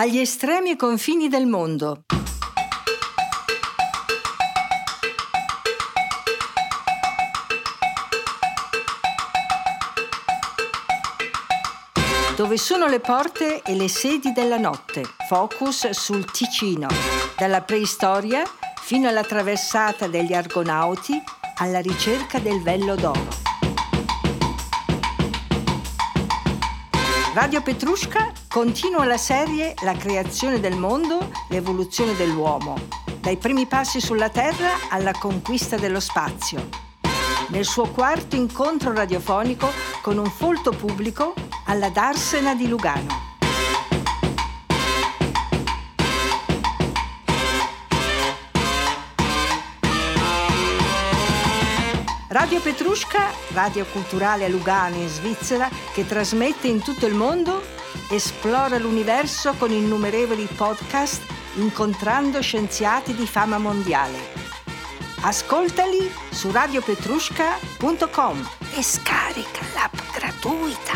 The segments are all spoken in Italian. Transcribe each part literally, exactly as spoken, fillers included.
agli estremi confini del mondo. Dove sono le porte e le sedi della notte? Focus sul Ticino, dalla preistoria fino alla traversata degli Argonauti alla ricerca del Vello d'Oro. Radio Petrusca continua la serie La creazione del mondo, l'evoluzione dell'uomo, dai primi passi sulla Terra alla conquista dello spazio. Nel suo quarto incontro radiofonico con un folto pubblico alla Darsena di Lugano. Radio Petrusca, radio culturale a Lugano in Svizzera, che trasmette in tutto il mondo, esplora l'universo con innumerevoli podcast incontrando scienziati di fama mondiale. Ascoltali su radio petrusca punto com e scarica l'app gratuita.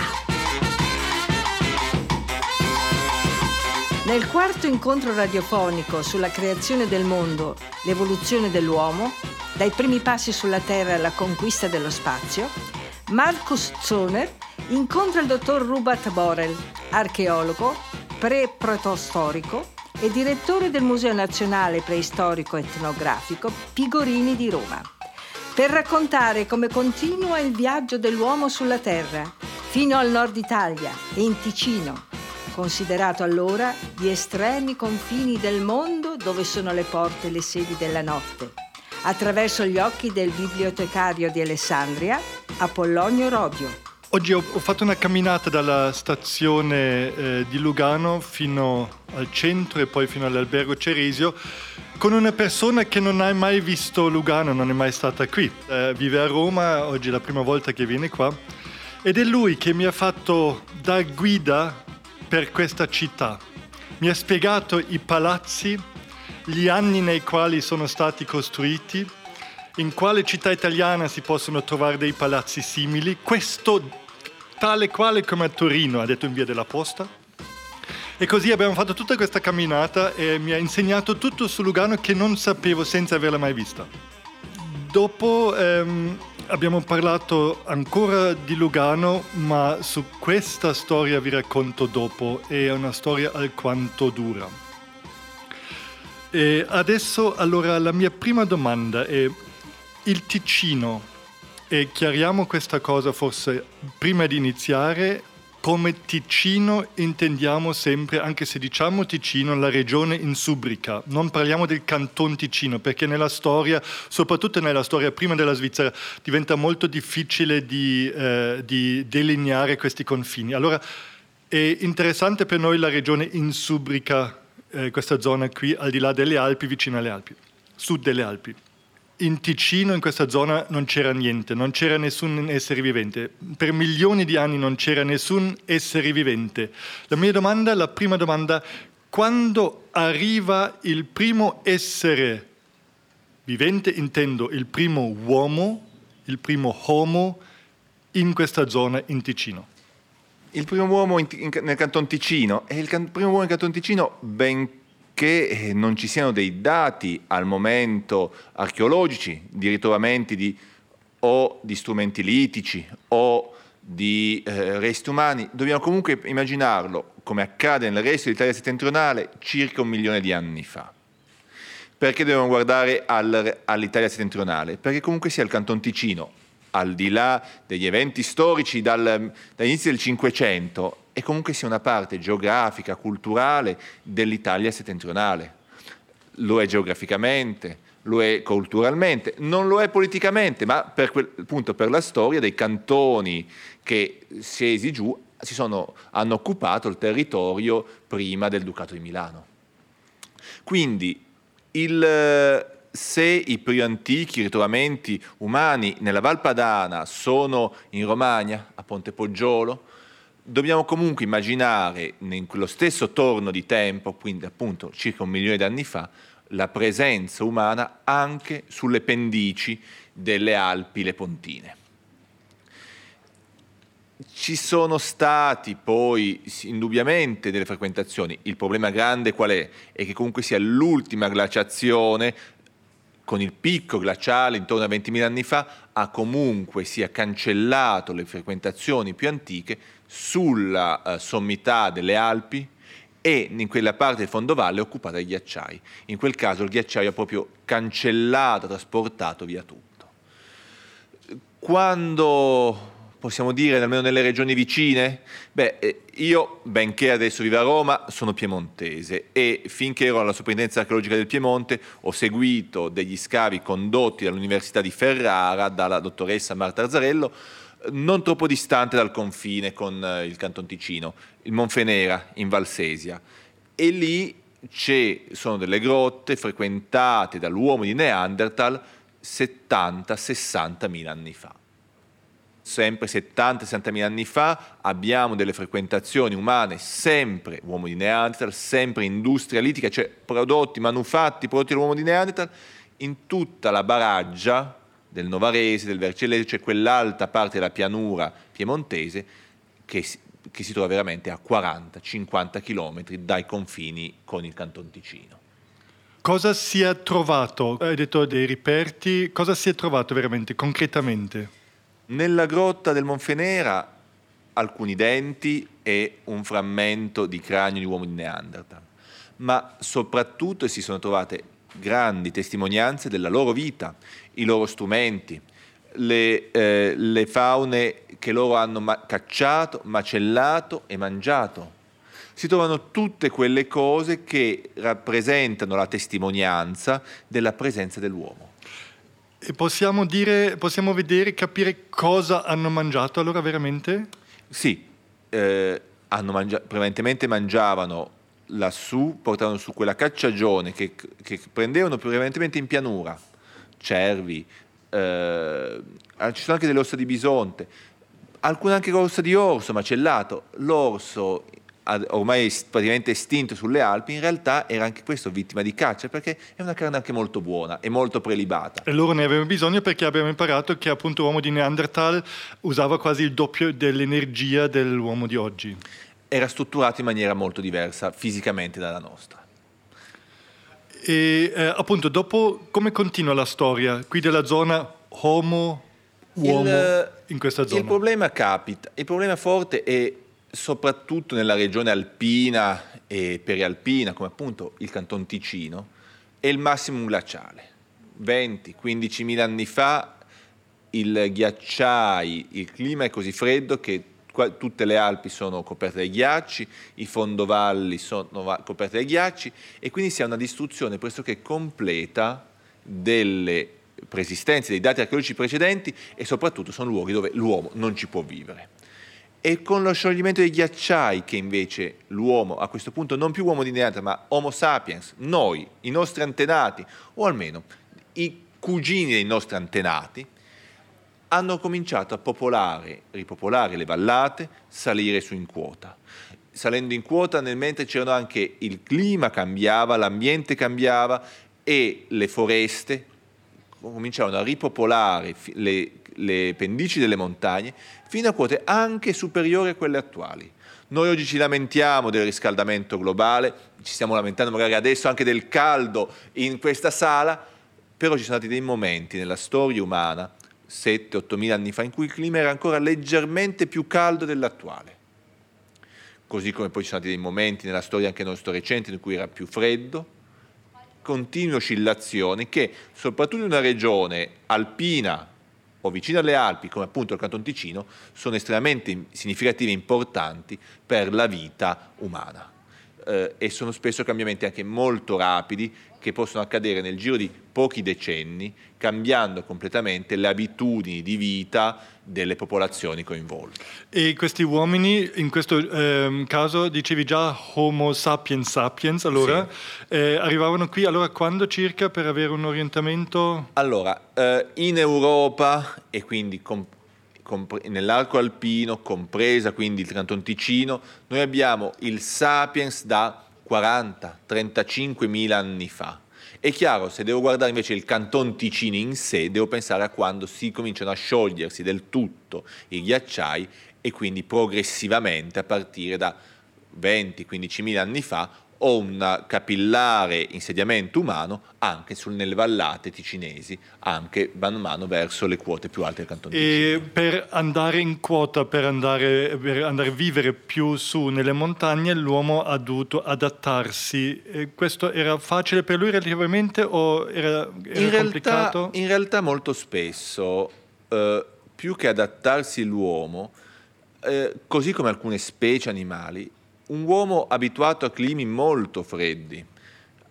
Nel quarto incontro radiofonico sulla creazione del mondo, l'evoluzione dell'uomo, dai primi passi sulla Terra alla conquista dello spazio, Marcus Zoner incontra il dottor Rubat Borel, archeologo, pre-protostorico, e direttore del Museo Nazionale Preistorico Etnografico Pigorini di Roma, per raccontare come continua il viaggio dell'uomo sulla Terra, fino al nord Italia e in Ticino, considerato allora gli estremi confini del mondo dove sono le porte e le sedi della notte, attraverso gli occhi del bibliotecario di Alessandria, Apollonio Rodio. Oggi ho fatto una camminata dalla stazione eh, di Lugano fino al centro e poi fino all'albergo Ceresio con una persona che non ha mai visto Lugano, non è mai stata qui. Eh, vive a Roma, oggi è la prima volta che viene qua ed è lui che mi ha fatto da guida per questa città. Mi ha spiegato i palazzi, gli anni nei quali sono stati costruiti, in quale città italiana si possono trovare dei palazzi simili, questo tale quale come a Torino, ha detto in via della Posta. E così abbiamo fatto tutta questa camminata e mi ha insegnato tutto su Lugano che non sapevo senza averla mai vista. Dopo ehm, abbiamo parlato ancora di Lugano, ma su questa storia vi racconto dopo, è una storia alquanto dura. E adesso allora la mia prima domanda è: il Ticino, e chiariamo questa cosa forse prima di iniziare, come Ticino intendiamo sempre, anche se diciamo Ticino, la regione insubrica, non parliamo del Canton Ticino, perché nella storia, soprattutto nella storia prima della Svizzera, diventa molto difficile di, eh, di delineare questi confini. Allora è interessante per noi la regione insubrica, eh, questa zona qui, al di là delle Alpi, vicino alle Alpi, sud delle Alpi. In Ticino, in questa zona, non c'era niente, non c'era nessun essere vivente. Per milioni di anni non c'era nessun essere vivente. La mia domanda, la prima domanda, quando arriva il primo essere vivente, intendo il primo uomo, il primo homo, in questa zona, in Ticino? Il primo uomo in, in, nel Canton Ticino, e il can, primo uomo nel Canton Ticino ben che non ci siano dei dati al momento archeologici di ritrovamenti di, o di strumenti litici o di eh, resti umani, dobbiamo comunque immaginarlo, come accade nel resto dell'Italia settentrionale, circa un milione di anni fa. Perché dobbiamo guardare al, all'Italia settentrionale? Perché comunque sia il Canton Ticino, al di là degli eventi storici dal, dall'inizio del Cinquecento, e comunque sia una parte geografica, culturale dell'Italia settentrionale. Lo è geograficamente, lo è culturalmente, non lo è politicamente, ma per quel, appunto per la storia dei cantoni che scesi giù si sono, hanno occupato il territorio prima del Ducato di Milano. Quindi il... se i più antichi ritrovamenti umani nella Val Padana sono in Romagna, a Ponte Poggiolo, dobbiamo comunque immaginare in quello stesso torno di tempo, quindi appunto circa un milione di anni fa, la presenza umana anche sulle pendici delle Alpi Lepontine. Ci sono stati poi indubbiamente delle frequentazioni. Il problema grande qual è? È che comunque sia l'ultima glaciazione, con il picco glaciale intorno a ventimila anni fa, ha comunque sia cancellato le frequentazioni più antiche sulla eh, sommità delle Alpi e in quella parte del fondovalle occupata dai ghiacciai. In quel caso il ghiacciaio ha proprio cancellato, trasportato via tutto. Quando possiamo dire, almeno nelle regioni vicine? Beh, io, benché adesso viva a Roma, sono piemontese e finché ero alla Soprintendenza Archeologica del Piemonte ho seguito degli scavi condotti dall'Università di Ferrara, dalla dottoressa Marta Arzarello, non troppo distante dal confine con il Canton Ticino, il Monfenera, in Valsesia. E lì ci sono delle grotte frequentate dall'uomo di Neanderthal settanta sessanta mila anni fa. Sempre settanta sessanta mila anni fa abbiamo delle frequentazioni umane, sempre uomo di Neanderthal, sempre industria litica, cioè prodotti manufatti, prodotti dell'uomo di Neanderthal, in tutta la Baraggia del Novarese, del Vercellese, cioè quell'alta parte della pianura piemontese che, che si trova veramente a quaranta cinquanta chilometri dai confini con il Canton Ticino. Cosa si è trovato? Hai detto dei reperti, cosa si è trovato veramente, concretamente? Nella grotta del Monfenera alcuni denti e un frammento di cranio di uomo di Neanderthal, ma soprattutto si sono trovate grandi testimonianze della loro vita, i loro strumenti, le, eh, le faune che loro hanno ma- cacciato, macellato e mangiato. Si trovano tutte quelle cose che rappresentano la testimonianza della presenza dell'uomo. E possiamo dire, possiamo vedere, capire cosa hanno mangiato allora veramente? Sì, eh, hanno mangia- prevalentemente mangiavano lassù, portavano su quella cacciagione che, che prendevano prevalentemente in pianura, cervi, eh, ci sono anche delle ossa di bisonte, alcune anche ossa di orso macellato. L'orso ormai praticamente estinto sulle Alpi, in realtà era anche questo vittima di caccia, perché è una carne anche molto buona e molto prelibata. E loro ne avevano bisogno, perché abbiamo imparato che appunto l'uomo di Neanderthal usava quasi il doppio dell'energia dell'uomo di oggi. Era strutturato in maniera molto diversa fisicamente dalla nostra. E eh, appunto dopo come continua la storia qui della zona Homo uomo il, in questa zona? Il problema capita, il problema forte è soprattutto nella regione alpina e perialpina, come appunto il Canton Ticino, è il massimo glaciale. venti quindicimila anni fa il ghiacciai, il clima è così freddo che qua, tutte le Alpi sono coperte dai ghiacci, i fondovalli sono coperti dai ghiacci e quindi si ha una distruzione pressoché completa delle preesistenze, dei dati archeologici precedenti, e soprattutto sono luoghi dove l'uomo non ci può vivere. E con lo scioglimento dei ghiacciai che invece l'uomo, a questo punto non più uomo di Neanderthal, ma Homo sapiens, noi, i nostri antenati, o almeno i cugini dei nostri antenati, hanno cominciato a popolare, ripopolare le vallate, salire su in quota. Salendo in quota, nel mentre c'erano anche il clima cambiava, l'ambiente cambiava e le foreste cominciavano a ripopolare le le pendici delle montagne fino a quote anche superiori a quelle attuali. Noi oggi ci lamentiamo del riscaldamento globale, ci stiamo lamentando magari adesso anche del caldo in questa sala, però ci sono stati dei momenti nella storia umana, sette otto mila anni fa, in cui il clima era ancora leggermente più caldo dell'attuale. Così come poi ci sono stati dei momenti nella storia anche nostra recente in cui era più freddo, continue oscillazioni che, soprattutto in una regione alpina o vicino alle Alpi, come appunto il Canton Ticino, sono estremamente significative e importanti per la vita umana. Eh, e sono spesso cambiamenti anche molto rapidi che possono accadere nel giro di pochi decenni, cambiando completamente le abitudini di vita delle popolazioni coinvolte. E questi uomini, in questo eh, caso dicevi già Homo sapiens sapiens, allora sì. eh, arrivavano qui allora quando circa, per avere un orientamento? Allora, eh, in Europa e quindi comp- comp- nell'arco alpino, compresa quindi il Canton Ticino, noi abbiamo il sapiens da quaranta trentacinquemila anni fa. È chiaro, se devo guardare invece il Canton Ticino in sé, devo pensare a quando si cominciano a sciogliersi del tutto i ghiacciai e quindi progressivamente a partire da venti quindicimila anni fa o un capillare insediamento umano anche sul, nelle vallate ticinesi, anche man mano verso le quote più alte del Cantone Ticino. E per andare in quota, per andare, per andare a vivere più su nelle montagne, l'uomo ha dovuto adattarsi. E questo era facile per lui relativamente o era, era in complicato? Realtà, in realtà molto spesso, eh, più che adattarsi l'uomo, eh, così come alcune specie animali, un uomo abituato a climi molto freddi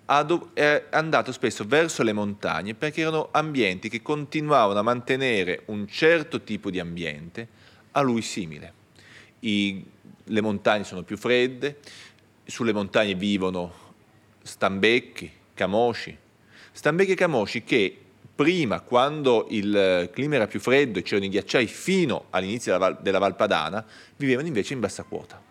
è andato spesso verso le montagne perché erano ambienti che continuavano a mantenere un certo tipo di ambiente a lui simile. I, le montagne sono più fredde, sulle montagne vivono stambecchi, camosci, stambecchi e camosci che prima, quando il clima era più freddo e c'erano i ghiacciai fino all'inizio della Val, della Val Padana, vivevano invece in bassa quota.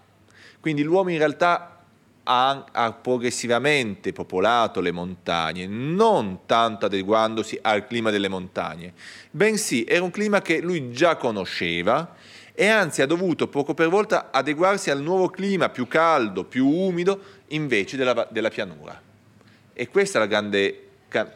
Quindi l'uomo in realtà ha, ha progressivamente popolato le montagne, non tanto adeguandosi al clima delle montagne, bensì era un clima che lui già conosceva e anzi ha dovuto poco per volta adeguarsi al nuovo clima più caldo, più umido, invece della, della pianura. E questa è la grande...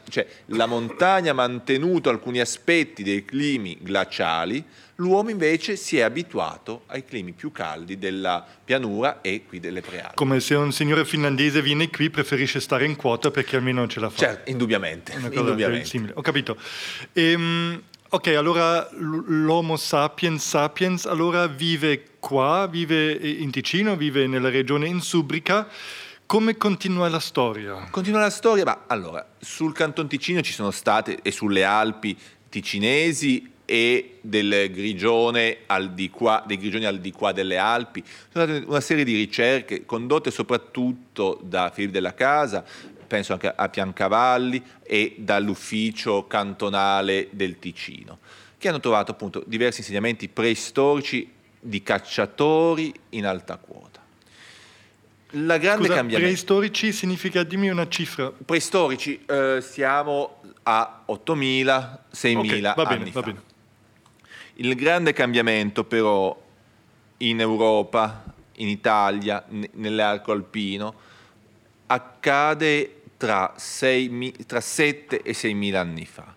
cioè la montagna ha mantenuto alcuni aspetti dei climi glaciali, l'uomo invece si è abituato ai climi più caldi della pianura e qui delle prealpi. Come se un signore finlandese viene qui, preferisce stare in quota perché almeno non ce la fa. Certo, indubbiamente. Una cosa indubbiamente. Simile. Ho capito. Ehm, ok, allora l'Homo sapiens sapiens allora vive qua, vive in Ticino, vive nella regione insubrica. Come continua la storia? Continua la storia, ma allora, sul Canton Ticino ci sono state, e sulle Alpi ticinesi e del grigione al di qua, dei grigioni al di qua delle Alpi, sono state una serie di ricerche condotte soprattutto da Filippo Della Casa, penso anche a Piancavalli, e dall'ufficio cantonale del Ticino, che hanno trovato appunto diversi insediamenti preistorici di cacciatori in alta quota. La grande Scusa, cambiamento. Preistorici significa, dimmi una cifra. Preistorici eh, siamo a ottomila seimila okay, va bene, anni va fa. Bene. Il grande cambiamento però in Europa, in Italia, n- nell'arco alpino, accade tra, sei, tra sette e seimila anni fa.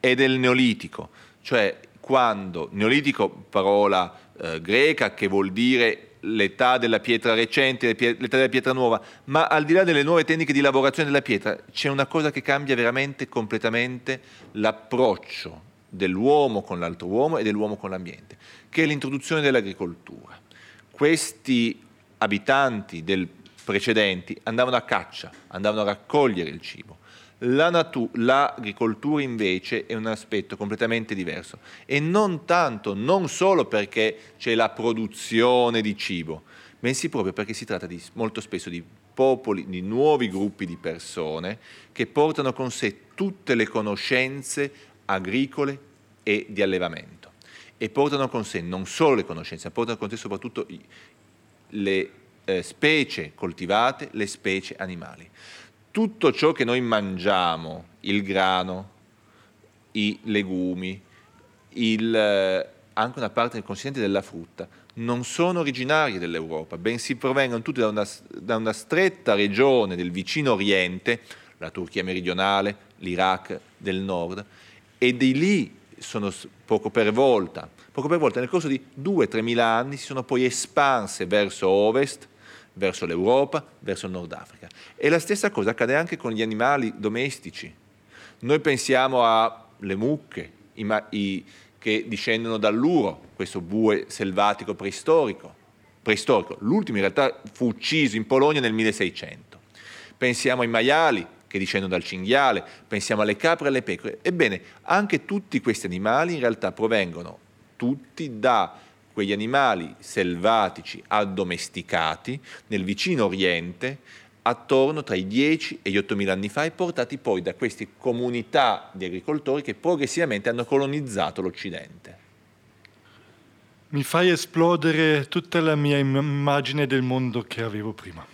È del Neolitico, cioè quando, Neolitico, parola eh, greca che vuol dire l'età della pietra recente, l'età della pietra nuova, ma al di là delle nuove tecniche di lavorazione della pietra c'è una cosa che cambia veramente completamente l'approccio dell'uomo con l'altro uomo e dell'uomo con l'ambiente, che è l'introduzione dell'agricoltura. Questi abitanti del precedenti andavano a caccia, andavano a raccogliere il cibo. La natu- l'agricoltura invece è un aspetto completamente diverso e non tanto, non solo perché c'è la produzione di cibo, bensì proprio perché si tratta di, molto spesso di popoli, di nuovi gruppi di persone che portano con sé tutte le conoscenze agricole e di allevamento e portano con sé non solo le conoscenze, ma portano con sé soprattutto i, le eh, specie coltivate, le specie animali. Tutto ciò che noi mangiamo, il grano, i legumi, il, anche una parte consistente della frutta, non sono originarie dell'Europa, bensì provengono tutte da una, da una stretta regione del vicino Oriente, la Turchia meridionale, l'Iraq del nord, e di lì sono poco per volta, poco per volta nel corso di due tre mila anni si sono poi espanse verso ovest, verso l'Europa, verso il Nord Africa. E la stessa cosa accade anche con gli animali domestici. Noi pensiamo alle mucche, i ma- i, che discendono dall'Uro, questo bue selvatico preistorico, preistorico. L'ultimo in realtà fu ucciso in Polonia nel milleseicento. Pensiamo ai maiali, che discendono dal cinghiale, pensiamo alle capre e alle pecore. Ebbene, anche tutti questi animali in realtà provengono tutti da quegli animali selvatici addomesticati nel vicino Oriente attorno tra i dieci e gli ottomila anni fa e portati poi da queste comunità di agricoltori che progressivamente hanno colonizzato l'Occidente. Mi fai esplodere tutta la mia immagine del mondo che avevo prima.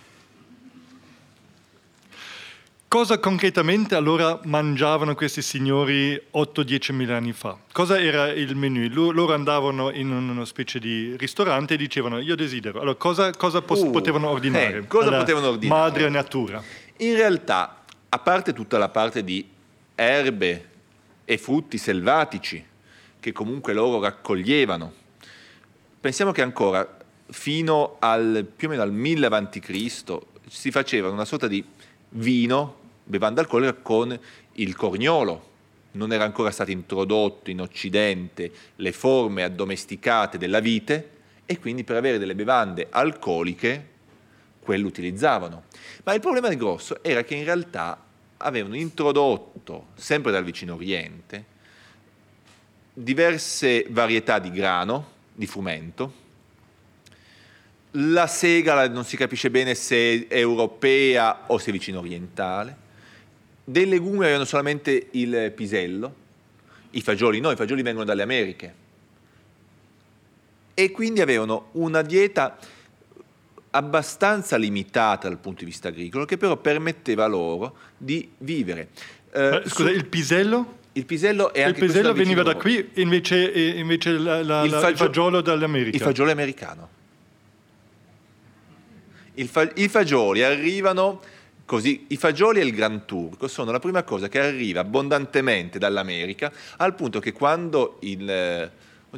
Cosa concretamente allora mangiavano questi signori otto dieci mila anni fa? Cosa era il menù? Loro andavano in una specie di ristorante e dicevano io desidero. Allora cosa, cosa pos- uh, potevano ordinare? Eh, cosa potevano ordinare? Madre natura. In realtà, a parte tutta la parte di erbe e frutti selvatici che comunque loro raccoglievano, pensiamo che ancora fino al più o meno al mille avanti Cristo si faceva una sorta di vino, bevanda alcolica con il corniolo. Non era ancora stato introdotto in Occidente le forme addomesticate della vite e quindi per avere delle bevande alcoliche quello utilizzavano. Ma il problema del grosso era che in realtà avevano introdotto, sempre dal vicino Oriente, diverse varietà di grano, di frumento. La sega non si capisce bene se è europea o se è vicino orientale. Dei legumi avevano solamente il pisello, i fagioli no, i fagioli vengono dalle Americhe. E quindi avevano una dieta abbastanza limitata dal punto di vista agricolo, che però permetteva loro di vivere. Eh, Scusa, su... il pisello? Il pisello è anche il pisello veniva loro. Da qui, invece, invece la, la, il, fagiolo, il fagiolo dall'America. Il fagiolo americano. Il fa- I fagioli arrivano così, i fagioli e il gran turco sono la prima cosa che arriva abbondantemente dall'America, al punto che quando il,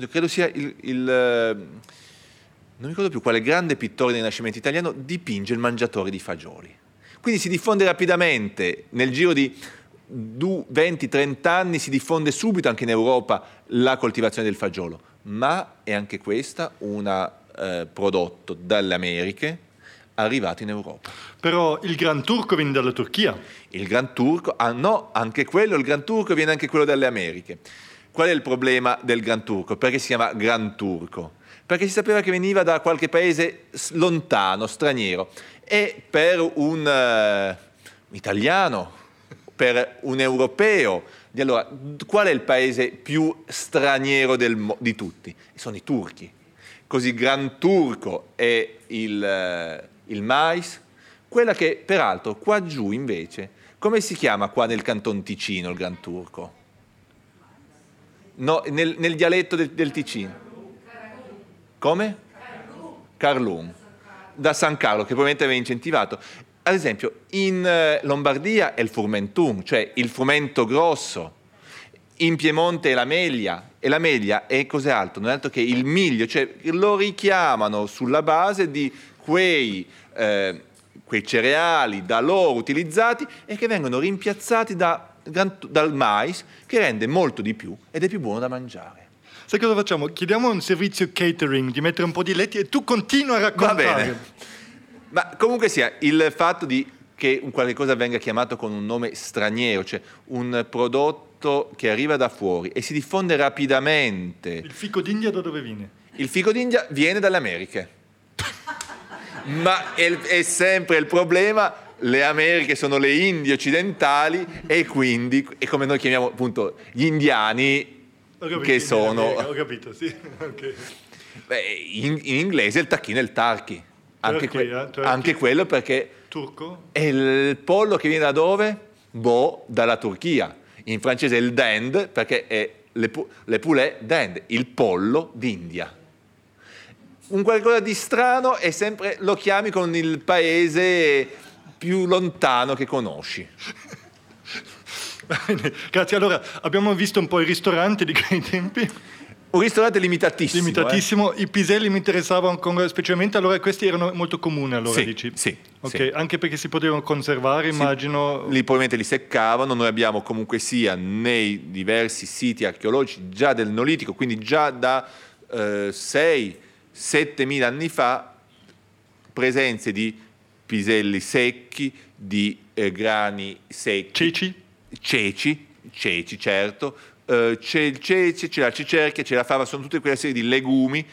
credo sia il, il non mi ricordo più quale grande pittore del Rinascimento italiano dipinge il mangiatore di fagioli. Quindi si diffonde rapidamente, nel giro di venti trenta anni si diffonde subito anche in Europa la coltivazione del fagiolo, ma è anche questa un eh, prodotto dalle Americhe arrivato in Europa. Però il gran turco viene dalla Turchia. Il gran turco, ah no, anche quello, il gran turco viene anche quello dalle Americhe. Qual è il problema del gran turco? Perché si chiama gran turco? Perché si sapeva che veniva da qualche paese lontano, straniero, e per un uh, italiano, per un europeo, di allora, qual è il paese più straniero del mo- di tutti? Sono i turchi. Così gran turco è il uh, il mais, quella che peraltro qua giù invece, come si chiama qua nel Canton Ticino il gran turco? No, nel, nel dialetto del, del Ticino. Come? Carlun. Da San Carlo, che probabilmente aveva incentivato. Ad esempio, in Lombardia è il furmentum, cioè il frumento grosso. In Piemonte è la meglia, e la meglia è cos'è altro? Non è altro che il miglio, cioè lo richiamano sulla base di Quei, eh, quei cereali da loro utilizzati e che vengono rimpiazzati da, dal mais, che rende molto di più ed è più buono da mangiare. Sai cosa facciamo? Chiediamo un servizio catering di mettere un po' di letti e tu continua a raccontare. Va bene. Ma comunque sia, il fatto di che un qualche cosa venga chiamato con un nome straniero, cioè un prodotto che arriva da fuori e si diffonde rapidamente. Il fico d'India da dove viene? Il fico d'India viene dalle Americhe. Ma è, è sempre il problema, le Americhe sono le Indie occidentali e quindi, è come noi chiamiamo appunto gli indiani, capito, che sono... America, ho capito, sì. Okay. Beh, in, in inglese il tacchino è il tarchi, anche, Turkey, que- eh? anche quello perché... Turco? È il pollo che viene da dove? Boh, dalla Turchia. In francese è il dinde perché è le, le poulet dinde, il pollo d'India. Un qualcosa di strano e sempre lo chiami con il paese più lontano che conosci. Bene, grazie. Allora, abbiamo visto un po' il ristorante di quei tempi. Un ristorante limitatissimo. Limitatissimo. Eh. I piselli mi interessavano ancora specialmente, allora questi erano molto comuni allora, sì, dici? Sì. Ok, sì. Anche perché si potevano conservare, sì, immagino. Lì probabilmente li seccavano. Noi abbiamo comunque sia nei diversi siti archeologici già del Neolitico, quindi già da eh, sei... settemila anni fa presenze di piselli secchi, di eh, grani secchi. Ceci? Ceci, ceci certo. Eh, c'è il ceci, c'è la cicerchia, c'è la fava, sono tutte quelle serie di legumi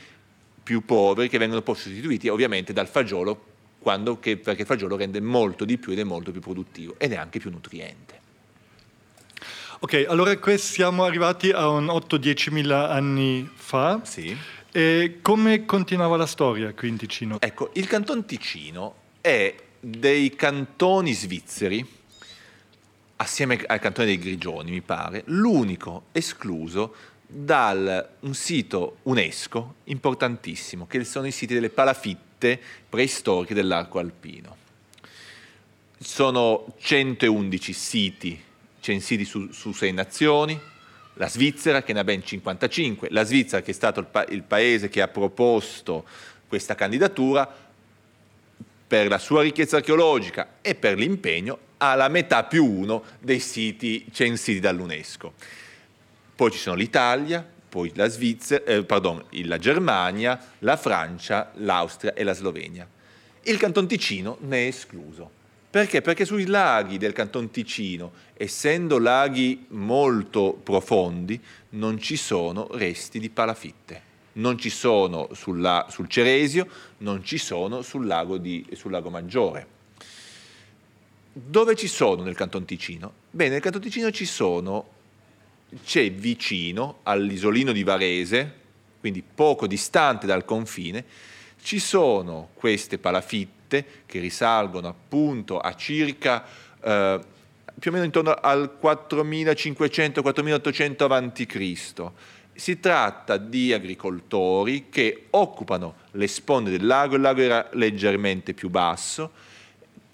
più poveri che vengono poi sostituiti ovviamente dal fagiolo, quando, che, perché il fagiolo rende molto di più ed è molto più produttivo ed è anche più nutriente. Ok, allora qui siamo arrivati a un otto diecimila anni fa. Sì. E come continuava la storia qui in Ticino? Ecco, il Canton Ticino è dei cantoni svizzeri assieme al cantone dei Grigioni, mi pare, l'unico escluso da un sito UNESCO importantissimo, che sono i siti delle palafitte preistoriche dell'arco alpino. Sono centoundici siti censiti su, su sei nazioni, la Svizzera che ne ha ben cinquantacinque, la Svizzera che è stato il, pa- il paese che ha proposto questa candidatura, per la sua ricchezza archeologica e per l'impegno ha la metà più uno dei siti censiti dall'UNESCO. Poi ci sono l'Italia, poi la Svizzera, eh, pardon, la Germania, la Francia, l'Austria e la Slovenia. Il Canton Ticino ne è escluso. Perché? Perché sui laghi del Canton Ticino, essendo laghi molto profondi, non ci sono resti di palafitte, non ci sono sulla, sul Ceresio, non ci sono sul lago, di, sul Lago Maggiore. Dove ci sono nel Canton Ticino? Bene, nel Canton Ticino ci sono, c'è vicino all'isolino di Varese, quindi poco distante dal confine, ci sono queste palafitte che risalgono appunto a circa eh, più o meno intorno al quattromilacinquecento quattromilaottocento avanti Cristo. Si tratta di agricoltori che occupano le sponde del lago, il lago era leggermente più basso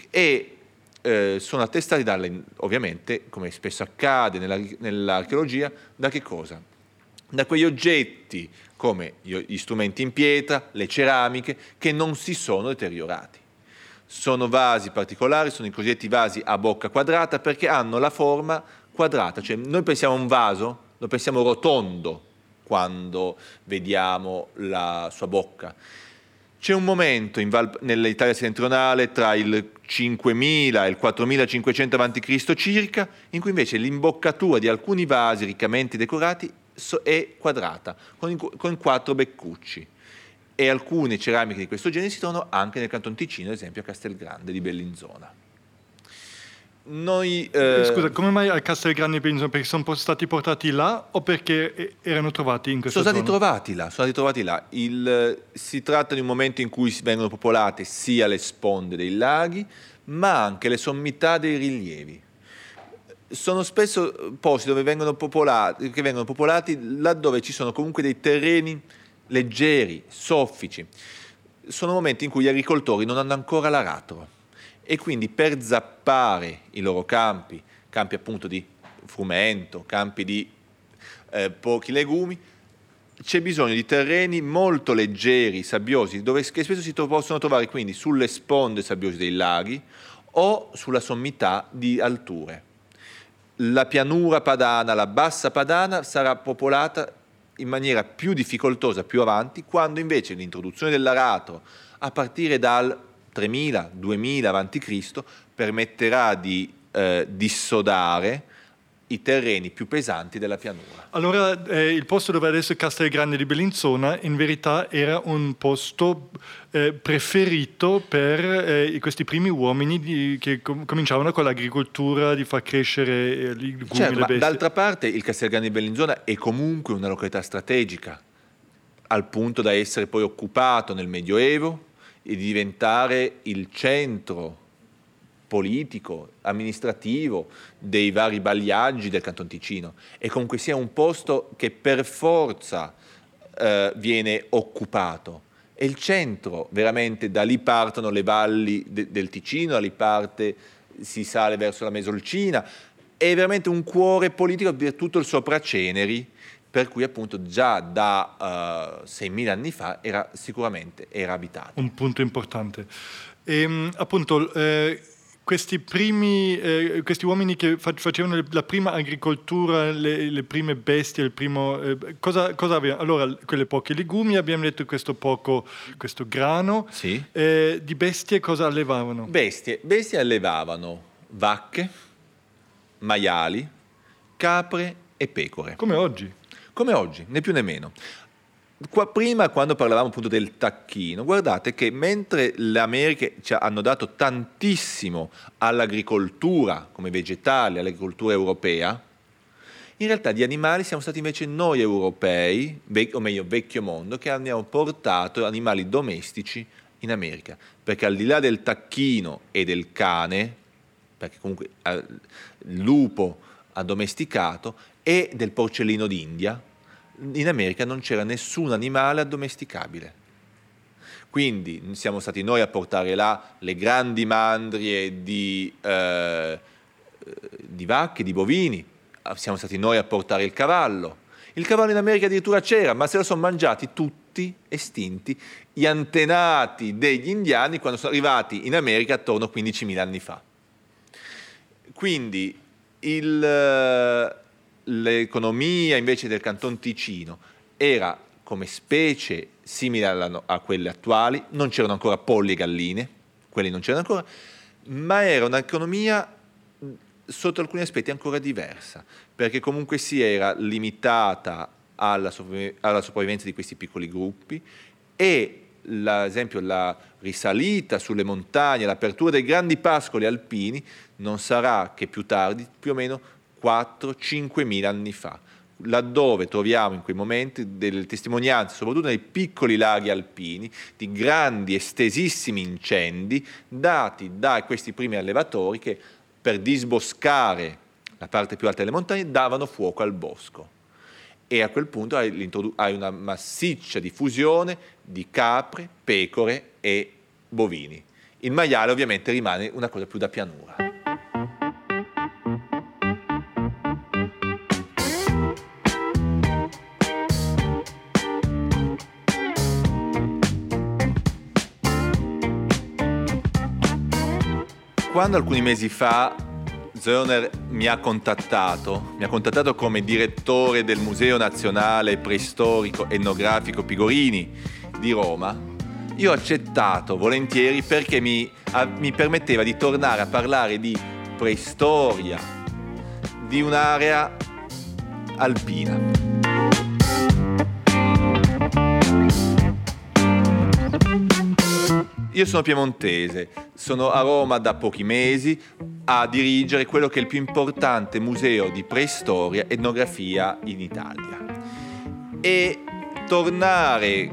e eh, sono attestati dalle, ovviamente, come spesso accade nella, nell'archeologia, da che cosa? Da quegli oggetti come gli strumenti in pietra, le ceramiche, che non si sono deteriorati. Sono vasi particolari, sono i cosiddetti vasi a bocca quadrata, perché hanno la forma quadrata, cioè noi pensiamo a un vaso, lo pensiamo rotondo quando vediamo la sua bocca. C'è un momento in Val, nell'Italia settentrionale tra il cinquemila e il quattromilacinquecento avanti Cristo circa, in cui invece l'imboccatura di alcuni vasi riccamente decorati è quadrata, con, con quattro beccucci. E alcune ceramiche di questo genere si trovano anche nel Canton Ticino, ad esempio a Castelgrande di Bellinzona. Noi, eh... Scusa, come mai a Castelgrande di Bellinzona? Perché sono stati portati là o perché erano trovati in questa sono zona? Sono stati trovati là, sono stati trovati là. Il, si tratta di un momento in cui vengono popolate sia le sponde dei laghi, ma anche le sommità dei rilievi. Sono spesso posti dove vengono popolati, che vengono popolati laddove ci sono comunque dei terreni leggeri, soffici. Sono momenti in cui gli agricoltori non hanno ancora l'aratro e quindi per zappare i loro campi, campi appunto di frumento, campi di eh, pochi legumi, c'è bisogno di terreni molto leggeri, sabbiosi, dove che spesso si to- possono trovare quindi sulle sponde sabbiose dei laghi o sulla sommità di alture. La pianura padana, la bassa padana sarà popolata in maniera più difficoltosa più avanti, quando invece l'introduzione dell'aratro a partire dal tremila duemila avanti Cristo permetterà di eh, dissodare i terreni più pesanti della pianura. Allora eh, il posto dove adesso è Castelgrande di Bellinzona in verità era un posto eh, preferito per eh, questi primi uomini di, che com- cominciavano con l'agricoltura di far crescere eh, gli gumi, certo, le bestie. Ma d'altra parte il Castelgrande di Bellinzona è comunque una località strategica al punto da essere poi occupato nel Medioevo e di diventare il centro politico, amministrativo dei vari bagliaggi del Canton Ticino e comunque sia un posto che per forza eh, viene occupato. È il centro, veramente, da lì partono le valli de- del Ticino, da lì parte si sale verso la Mesolcina, è veramente un cuore politico per tutto il Sopraceneri, per cui appunto già da uh, seimila anni fa era sicuramente era abitato. Un punto importante. E, appunto... Eh... Questi primi, eh, questi uomini che facevano la prima agricoltura, le, le prime bestie, il primo eh, cosa, cosa avevano? Allora, quelle poche legumi, abbiamo detto questo poco, questo grano. Sì. Eh, di bestie cosa allevavano? Bestie, bestie allevavano vacche, maiali, capre e pecore. Come oggi? Come oggi, né più né meno. Qua prima, quando parlavamo appunto del tacchino, guardate che mentre le Americhe ci hanno dato tantissimo all'agricoltura come vegetale, all'agricoltura europea, in realtà di animali siamo stati invece noi europei, vec- o meglio vecchio mondo, che abbiamo portato animali domestici in America, perché al di là del tacchino e del cane, perché comunque il lupo addomesticato, e del porcellino d'India. In America non c'era nessun animale addomesticabile. Quindi siamo stati noi a portare là le grandi mandrie di, eh, di vacche, di bovini, siamo stati noi a portare il cavallo. Il cavallo in America addirittura c'era, ma se lo sono mangiati tutti, estinti, gli antenati degli indiani quando sono arrivati in America attorno a quindicimila anni fa. Quindi il, l'economia invece del Canton Ticino era come specie simile alla, a quelle attuali, non c'erano ancora polli e galline, quelli non c'erano ancora, ma era un'economia sotto alcuni aspetti ancora diversa, perché comunque si era limitata alla, sopravvi- alla sopravvivenza di questi piccoli gruppi, e la, ad esempio la risalita sulle montagne, l'apertura dei grandi pascoli alpini non sarà che più tardi, più o meno quattro a cinque mila anni fa, laddove troviamo in quei momenti delle testimonianze, soprattutto nei piccoli laghi alpini, di grandi estesissimi incendi dati da questi primi allevatori che per disboscare la parte più alta delle montagne davano fuoco al bosco, e a quel punto hai una massiccia diffusione di capre, pecore e bovini. Il maiale ovviamente rimane una cosa più da pianura. Quando alcuni mesi fa Zoner mi ha contattato, mi ha contattato come direttore del Museo Nazionale Preistorico Etnografico Pigorini di Roma, io ho accettato volentieri perché mi, a, mi permetteva di tornare a parlare di preistoria, di un'area alpina. Io sono piemontese, sono a Roma da pochi mesi a dirigere quello che è il più importante museo di preistoria e etnografia in Italia. E tornare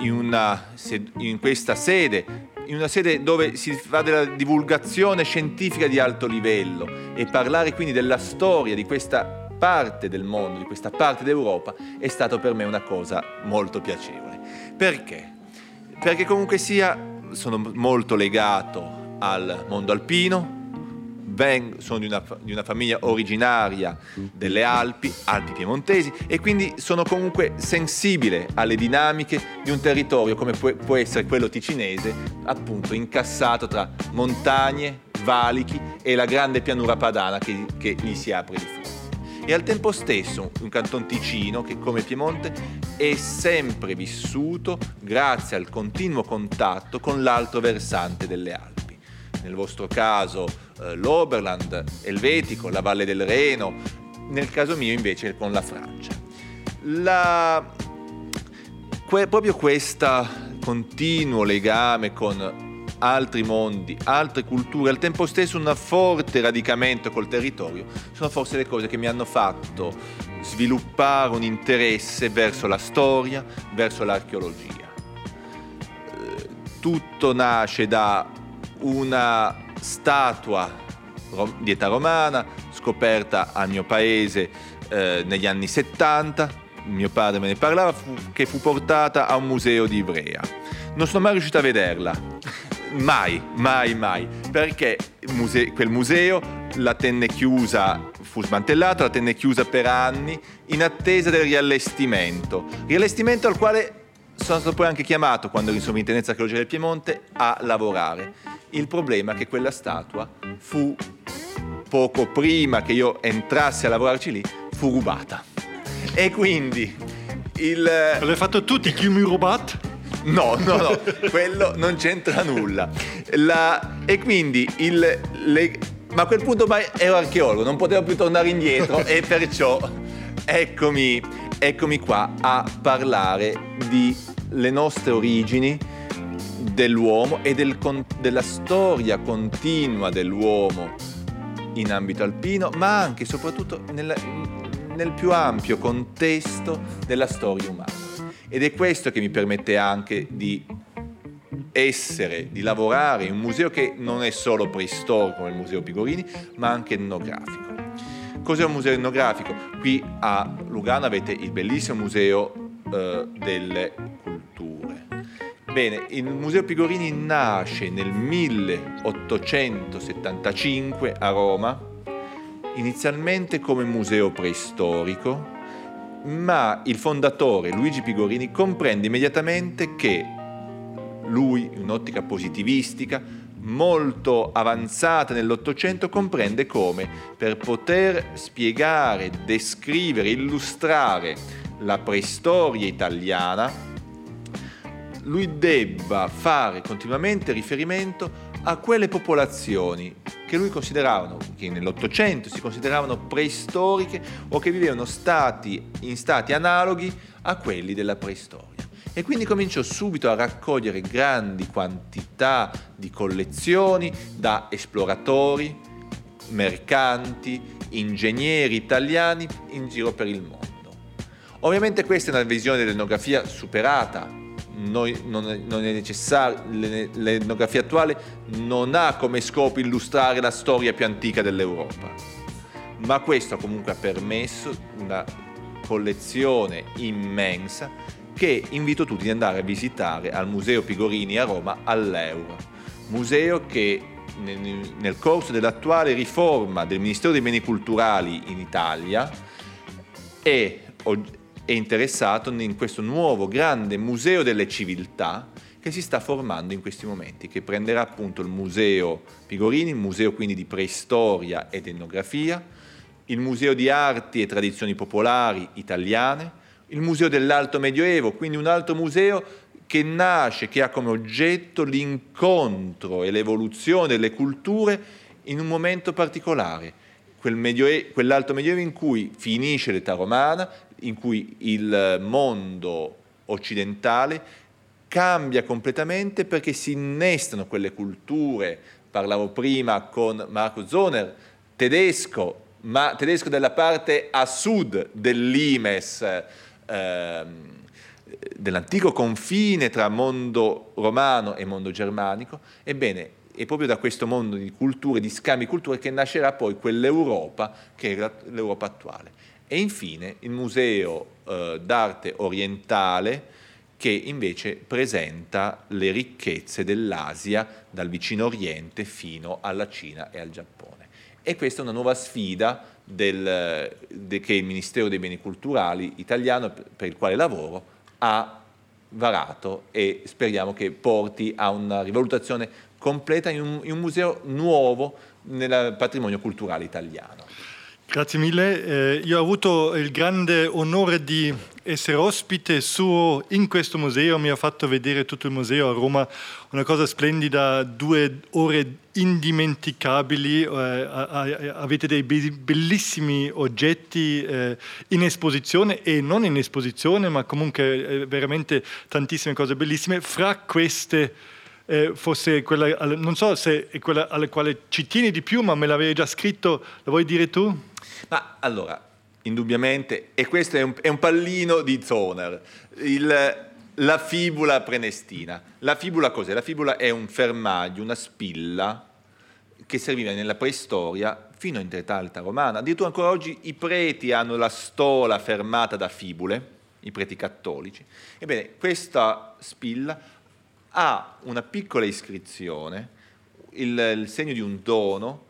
in, una, in questa sede, in una sede dove si fa della divulgazione scientifica di alto livello, e parlare quindi della storia di questa parte del mondo, di questa parte d'Europa, è stato per me una cosa molto piacevole. Perché? Perché comunque sia sono molto legato al mondo alpino, vengo, sono di una, di una famiglia originaria delle Alpi, Alpi piemontesi, e quindi sono comunque sensibile alle dinamiche di un territorio come può, può essere quello ticinese, appunto incassato tra montagne, valichi e la grande pianura padana che, che gli si apre di fronte. E al tempo stesso un Canton Ticino che, come Piemonte, è sempre vissuto grazie al continuo contatto con l'alto versante delle Alpi. Nel vostro caso eh, l'Oberland elvetico, la Valle del Reno, nel caso mio invece con la Francia. La... Que- proprio questo continuo legame con altri mondi, altre culture, al tempo stesso un forte radicamento col territorio, sono forse le cose che mi hanno fatto sviluppare un interesse verso la storia, verso l'archeologia. Tutto nasce da una statua di età romana scoperta al mio paese eh, negli anni settanta, mio padre me ne parlava, fu, che fu portata a un museo di Ivrea. Non sono mai riuscito a vederla. Mai, mai, mai, perché muse- quel museo la tenne chiusa, fu smantellato, la tenne chiusa per anni in attesa del riallestimento, riallestimento al quale sono stato poi anche chiamato, quando ero in sovrintendenza archeologica del Piemonte, a lavorare. Il problema è che quella statua fu, poco prima che io entrassi a lavorarci lì, fu rubata. E quindi il... L'hai fatto tu, ti chiami Rubat? No, no, no, quello non c'entra nulla. La, e quindi, il, le, ma a quel punto mai ero archeologo, non potevo più tornare indietro, e perciò eccomi, eccomi qua a parlare di le nostre origini dell'uomo e del, della storia continua dell'uomo in ambito alpino, ma anche e soprattutto nel, nel più ampio contesto della storia umana. Ed è questo che mi permette anche di essere, di lavorare in un museo che non è solo preistorico come il Museo Pigorini, ma anche etnografico. Cos'è un museo etnografico? Qui a Lugano avete il bellissimo museo eh, delle culture. Bene, il Museo Pigorini nasce nel milleottocentosettantacinque a Roma, inizialmente come museo preistorico, ma il fondatore Luigi Pigorini comprende immediatamente che lui, in un'ottica positivistica molto avanzata nell'Ottocento, comprende come per poter spiegare, descrivere, illustrare la preistoria italiana, lui debba fare continuamente riferimento a quelle popolazioni che lui consideravano, che nell'Ottocento si consideravano preistoriche o che vivevano stati, in stati analoghi a quelli della preistoria. E quindi cominciò subito a raccogliere grandi quantità di collezioni da esploratori, mercanti, ingegneri italiani in giro per il mondo. Ovviamente questa è una visione dell'etnografia superata. Noi, non, non è necessario, l'etnografia attuale non ha come scopo illustrare la storia più antica dell'Europa, ma questo comunque ha permesso una collezione immensa che invito tutti ad andare a visitare al Museo Pigorini a Roma all'Euro, museo che nel, nel corso dell'attuale riforma del Ministero dei Beni Culturali in Italia è è interessato in questo nuovo grande museo delle civiltà che si sta formando in questi momenti, che prenderà appunto il Museo Pigorini, il museo quindi di preistoria ed etnografia, il museo di arti e tradizioni popolari italiane, il museo dell'Alto Medioevo, quindi un altro museo che nasce, che ha come oggetto l'incontro e l'evoluzione delle culture in un momento particolare, quel medioevo, quell'Alto Medioevo in cui finisce l'età romana, in cui il mondo occidentale cambia completamente perché si innestano quelle culture, parlavo prima con Marcus Zoner, tedesco, ma tedesco della parte a sud dell'Imes, eh, dell'antico confine tra mondo romano e mondo germanico. Ebbene, è proprio da questo mondo di culture, di scambi di culture, che nascerà poi quell'Europa che è l'Europa attuale. E infine il Museo eh, d'Arte Orientale, che invece presenta le ricchezze dell'Asia dal vicino Oriente fino alla Cina e al Giappone. E questa è una nuova sfida del, de, che il Ministero dei Beni Culturali italiano, per, per il quale lavoro, ha varato, e speriamo che porti a una rivalutazione completa in un, in un museo nuovo nel patrimonio culturale italiano. Grazie mille, eh, io ho avuto il grande onore di essere ospite suo in questo museo, mi ha fatto vedere tutto il museo a Roma, una cosa splendida, due ore indimenticabili, eh, avete dei bellissimi oggetti eh, in esposizione e non in esposizione, ma comunque eh, veramente tantissime cose bellissime, fra queste Eh, forse quella, non so se è quella alla quale ci tieni di più, ma me l'avevi già scritto, la vuoi dire tu? Ma allora, indubbiamente, e questo è un, è un pallino di Zoner, il, la fibula prenestina. La fibula cos'è? La fibula è un fermaglio, una spilla che serviva nella preistoria fino all'età alta romana. Addirittura ancora oggi i preti hanno la stola fermata da fibule, i preti cattolici. Ebbene, questa spilla ha una piccola iscrizione, il, il segno di un dono,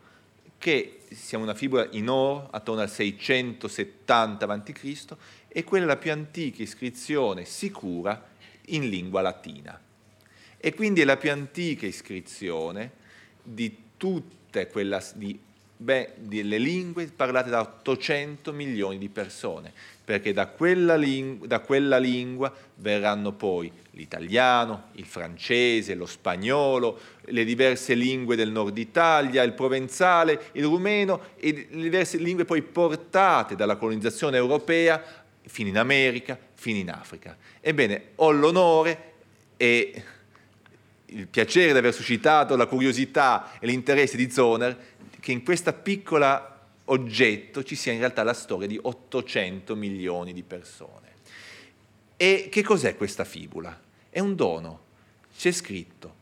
che siamo una fibula in oro attorno al seicentosettanta avanti Cristo, e quella è la più antica iscrizione sicura in lingua latina. E quindi è la più antica iscrizione di tutte quella di, beh, delle lingue parlate da ottocento milioni di persone, perché da quella, ling- da quella lingua verranno poi l'italiano, il francese, lo spagnolo, le diverse lingue del nord Italia, il provenzale, il rumeno, e le diverse lingue poi portate dalla colonizzazione europea fino in America, fino in Africa. Ebbene, ho l'onore e il piacere di aver suscitato la curiosità e l'interesse di Zoner, che in questa piccola oggetto ci sia in realtà la storia di ottocento milioni di persone. E che cos'è questa fibula? È un dono. c'è scritto,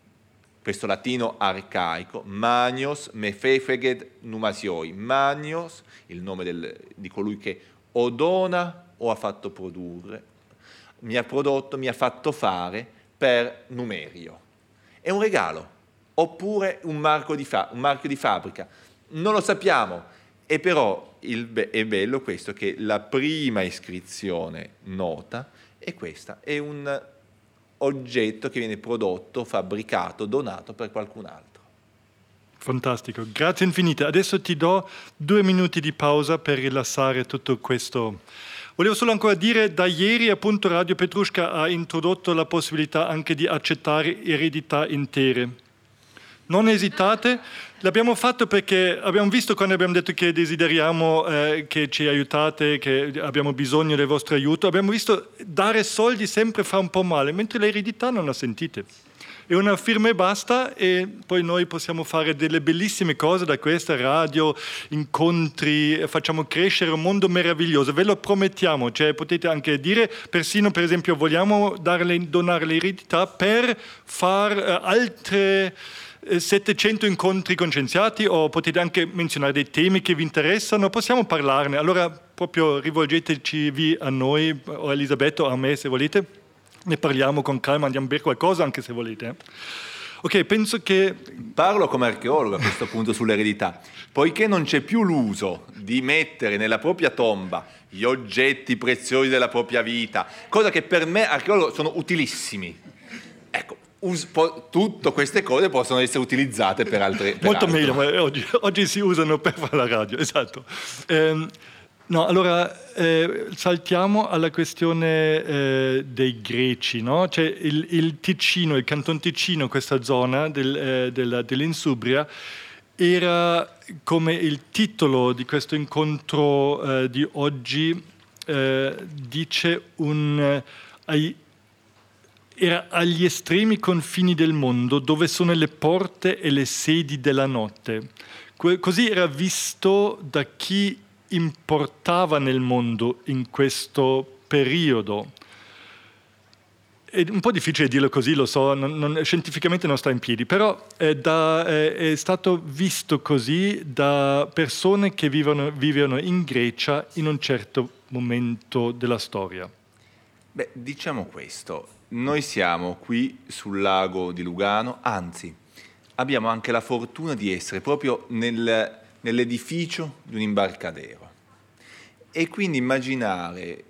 questo latino arcaico, Magnus mefefeged numasioi, Magnus, il nome del, di colui che o dona o ha fatto produrre, mi ha prodotto, mi ha fatto fare per numerio. È un regalo, oppure un, marco di fa- un marchio di fabbrica, non lo sappiamo, e però il be- è bello questo, che la prima iscrizione nota è questa, è un oggetto che viene prodotto, fabbricato, donato per qualcun altro. Fantastico, grazie infinite. Adesso ti do due minuti di pausa per rilassare tutto questo. Volevo solo ancora dire, da ieri appunto Radio Petrusca ha introdotto la possibilità anche di accettare eredità intere. Non esitate, l'abbiamo fatto perché abbiamo visto, quando abbiamo detto che desideriamo eh, che ci aiutate, che abbiamo bisogno del vostro aiuto, abbiamo visto dare soldi sempre fa un po' male, mentre l'eredità non la sentite. È una firma e basta, e poi noi possiamo fare delle bellissime cose da questa radio, incontri, facciamo crescere un mondo meraviglioso, ve lo promettiamo. Cioè, potete anche dire, persino per esempio, vogliamo darle, donare l'eredità per far eh, altre... settecento incontri con scienziati, o potete anche menzionare dei temi che vi interessano, possiamo parlarne. Allora proprio rivolgeteci a noi, o a Elisabetta, o a me se volete, ne parliamo con calma, andiamo a bere qualcosa anche se volete. Ok, penso che... Parlo come archeologo a questo punto sull'eredità. Poiché non c'è più l'uso di mettere nella propria tomba gli oggetti preziosi della propria vita, cosa che per me archeologo sono utilissimi, ecco, Us- po- tutto queste cose possono essere utilizzate per altre per molto altro. Meglio, ma oggi, oggi si usano per fare la radio, esatto. Ehm, no, allora eh, saltiamo alla questione eh, dei greci, no? Cioè il, il Ticino, il Canton Ticino, questa zona del, eh, della, dell'Insubria, era, come il titolo di questo incontro eh, di oggi eh, dice, un eh, era agli estremi confini del mondo, dove sono le porte e le sedi della notte. Que- così era visto da chi importava nel mondo in questo periodo. È un po' difficile dirlo così, lo so, non, non, scientificamente non sta in piedi, però è, da, è, è stato visto così da persone che vivono, vivono in Grecia in un certo momento della storia. Beh, diciamo questo. Noi siamo qui sul lago di Lugano, anzi abbiamo anche la fortuna di essere proprio nel, nell'edificio di un imbarcadero, e quindi immaginare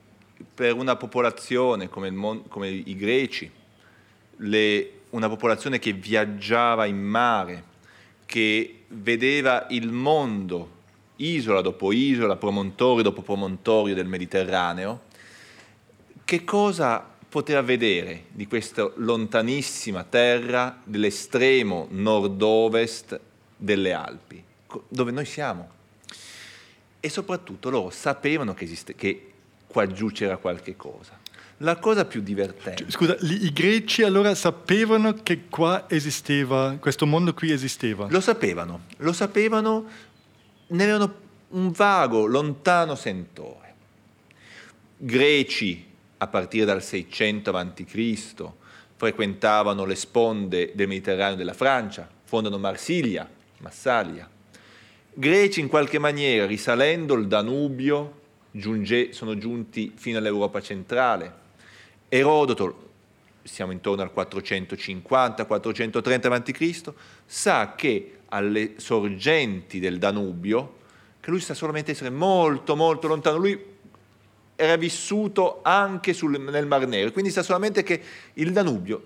per una popolazione come, il mon- come i greci, le, una popolazione che viaggiava in mare, che vedeva il mondo isola dopo isola, promontorio dopo promontorio del Mediterraneo, che cosa poteva vedere di questa lontanissima terra dell'estremo nord-ovest delle Alpi, dove noi siamo. E soprattutto loro sapevano che, esiste, che qua giù c'era qualche cosa. La cosa più divertente... Scusa, i greci allora sapevano che qua esisteva, questo mondo qui esisteva? Lo sapevano, lo sapevano, ne avevano un vago, lontano sentore. Greci, a partire dal seicento avanti Cristo, frequentavano le sponde del Mediterraneo della Francia, fondano Marsiglia, Massalia. Greci in qualche maniera, risalendo il Danubio, giunge, sono giunti fino all'Europa centrale. Erodoto, siamo intorno al quattrocentocinquanta quattrocentotrenta avanti Cristo, sa che alle sorgenti del Danubio, che lui sa solamente essere molto molto lontano, lui era vissuto anche sul, nel Mar Nero, quindi sa solamente che il Danubio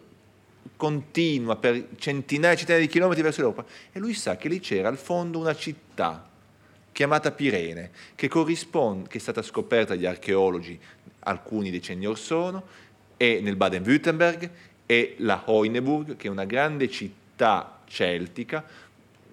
continua per centinaia e centinaia di chilometri verso l'Europa, e lui sa che lì c'era al fondo una città chiamata Pirene, che corrisponde, che è stata scoperta dagli archeologi alcuni decenni or sono, e nel Baden-Württemberg, e la Hoineburg, che è una grande città celtica,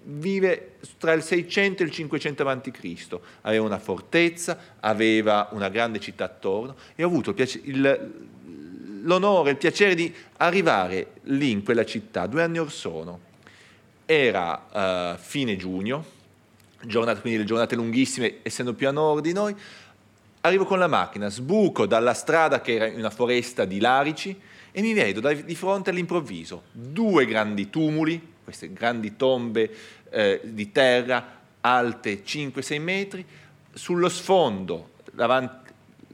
vive tra il seicento e il cinquecento avanti Cristo, aveva una fortezza, aveva una grande città attorno, e ho avuto il piace- il, l'onore, il piacere di arrivare lì in quella città due anni or sono. Era eh, fine giugno, giornate, quindi le giornate lunghissime, essendo più a nord di noi. Arrivo con la macchina, sbuco dalla strada che era una foresta di larici, e mi vedo di fronte all'improvviso due grandi tumuli, queste grandi tombe eh, di terra alte cinque sei metri, sullo sfondo davanti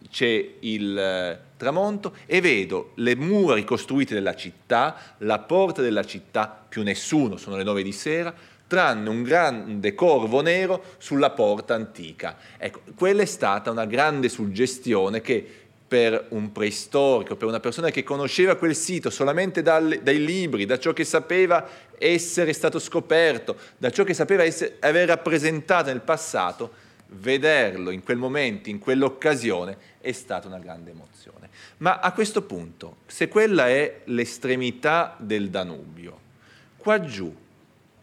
c'è il eh, tramonto e vedo le mura ricostruite della città, la porta della città, più nessuno, sono le nove di sera, tranne un grande corvo nero sulla porta antica. Ecco, quella è stata una grande suggestione che per un preistorico, per una persona che conosceva quel sito solamente dal, dai libri, da ciò che sapeva essere stato scoperto, da ciò che sapeva essere, aver rappresentato nel passato, vederlo in quel momento, in quell'occasione, è stata una grande emozione. Ma a questo punto, se quella è l'estremità del Danubio, qua giù,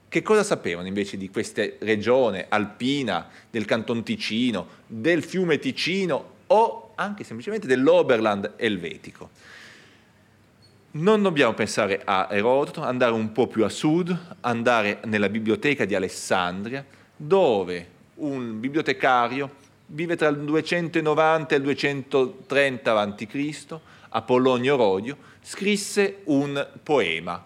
che cosa sapevano invece di questa regione alpina, del Canton Ticino, del fiume Ticino o anche semplicemente dell'Oberland elvetico? Non dobbiamo pensare a Erodoto, andare un po' più a sud, andare nella biblioteca di Alessandria, dove un bibliotecario vive tra il duecentonovanta e il duecentotrenta avanti Cristo, Apollonio Rodio, scrisse un poema,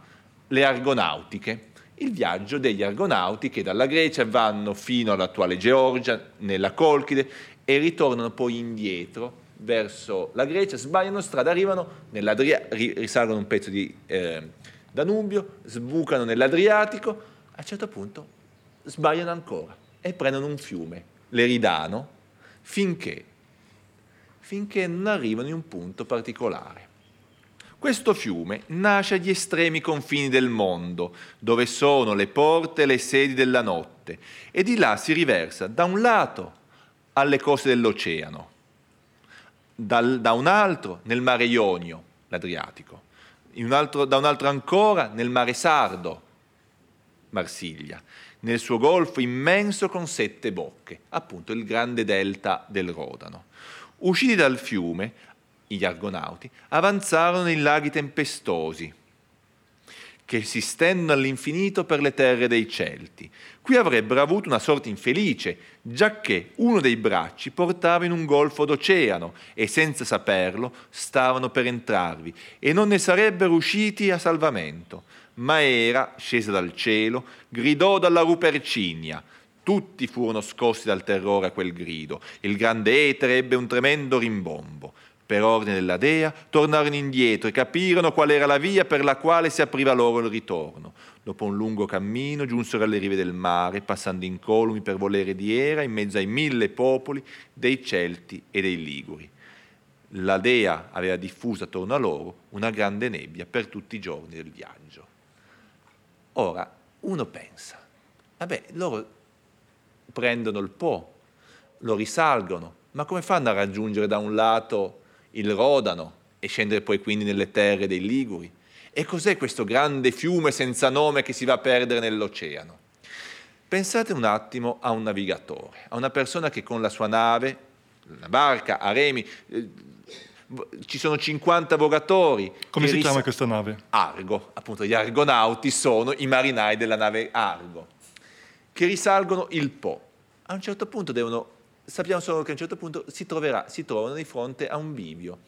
Le Argonautiche, il viaggio degli Argonauti che dalla Grecia vanno fino all'attuale Georgia, nella Colchide, e ritornano poi indietro verso la Grecia, sbagliano strada, arrivano nell'Adriatico, risalgono un pezzo di eh, Danubio, sbucano nell'Adriatico, a un certo punto sbagliano ancora e prendono un fiume, l'Eridano, finché, finché non arrivano in un punto particolare. Questo fiume nasce agli estremi confini del mondo, dove sono le porte e le sedi della notte, e di là si riversa da un lato alle coste dell'oceano, dal, da un altro nel mare Ionio, l'Adriatico, in un altro, da un altro ancora nel mare Sardo, Marsiglia, nel suo golfo immenso con sette bocche, appunto il grande delta del Rodano. Usciti dal fiume, gli Argonauti avanzarono nei laghi tempestosi che si stendono all'infinito per le terre dei Celti. Qui avrebbero avuto una sorte infelice, giacché uno dei bracci portava in un golfo d'oceano e senza saperlo stavano per entrarvi e non ne sarebbero usciti a salvamento. Ma Era, scesa dal cielo, gridò dalla Rupercinia. Tutti furono scossi dal terrore a quel grido. Il grande etere ebbe un tremendo rimbombo. Per ordine della dea tornarono indietro e capirono qual era la via per la quale si apriva loro il ritorno. Dopo un lungo cammino giunsero alle rive del mare, passando incolumi per volere di Era in mezzo ai mille popoli dei Celti e dei Liguri. La dea aveva diffusa attorno a loro una grande nebbia per tutti i giorni del viaggio. Ora, uno pensa, vabbè, loro prendono il Po, lo risalgono, ma come fanno a raggiungere da un lato il Rodano e scendere poi quindi nelle terre dei Liguri? E cos'è questo grande fiume senza nome che si va a perdere nell'oceano? Pensate un attimo a un navigatore, a una persona che con la sua nave, una barca, a remi, eh, ci sono cinquanta vogatori. Come si ris- chiama questa nave? Argo, appunto gli Argonauti sono i marinai della nave Argo, che risalgono il Po. A un certo punto devono... Sappiamo solo che a un certo punto si troverà, si trovano di fronte a un bivio,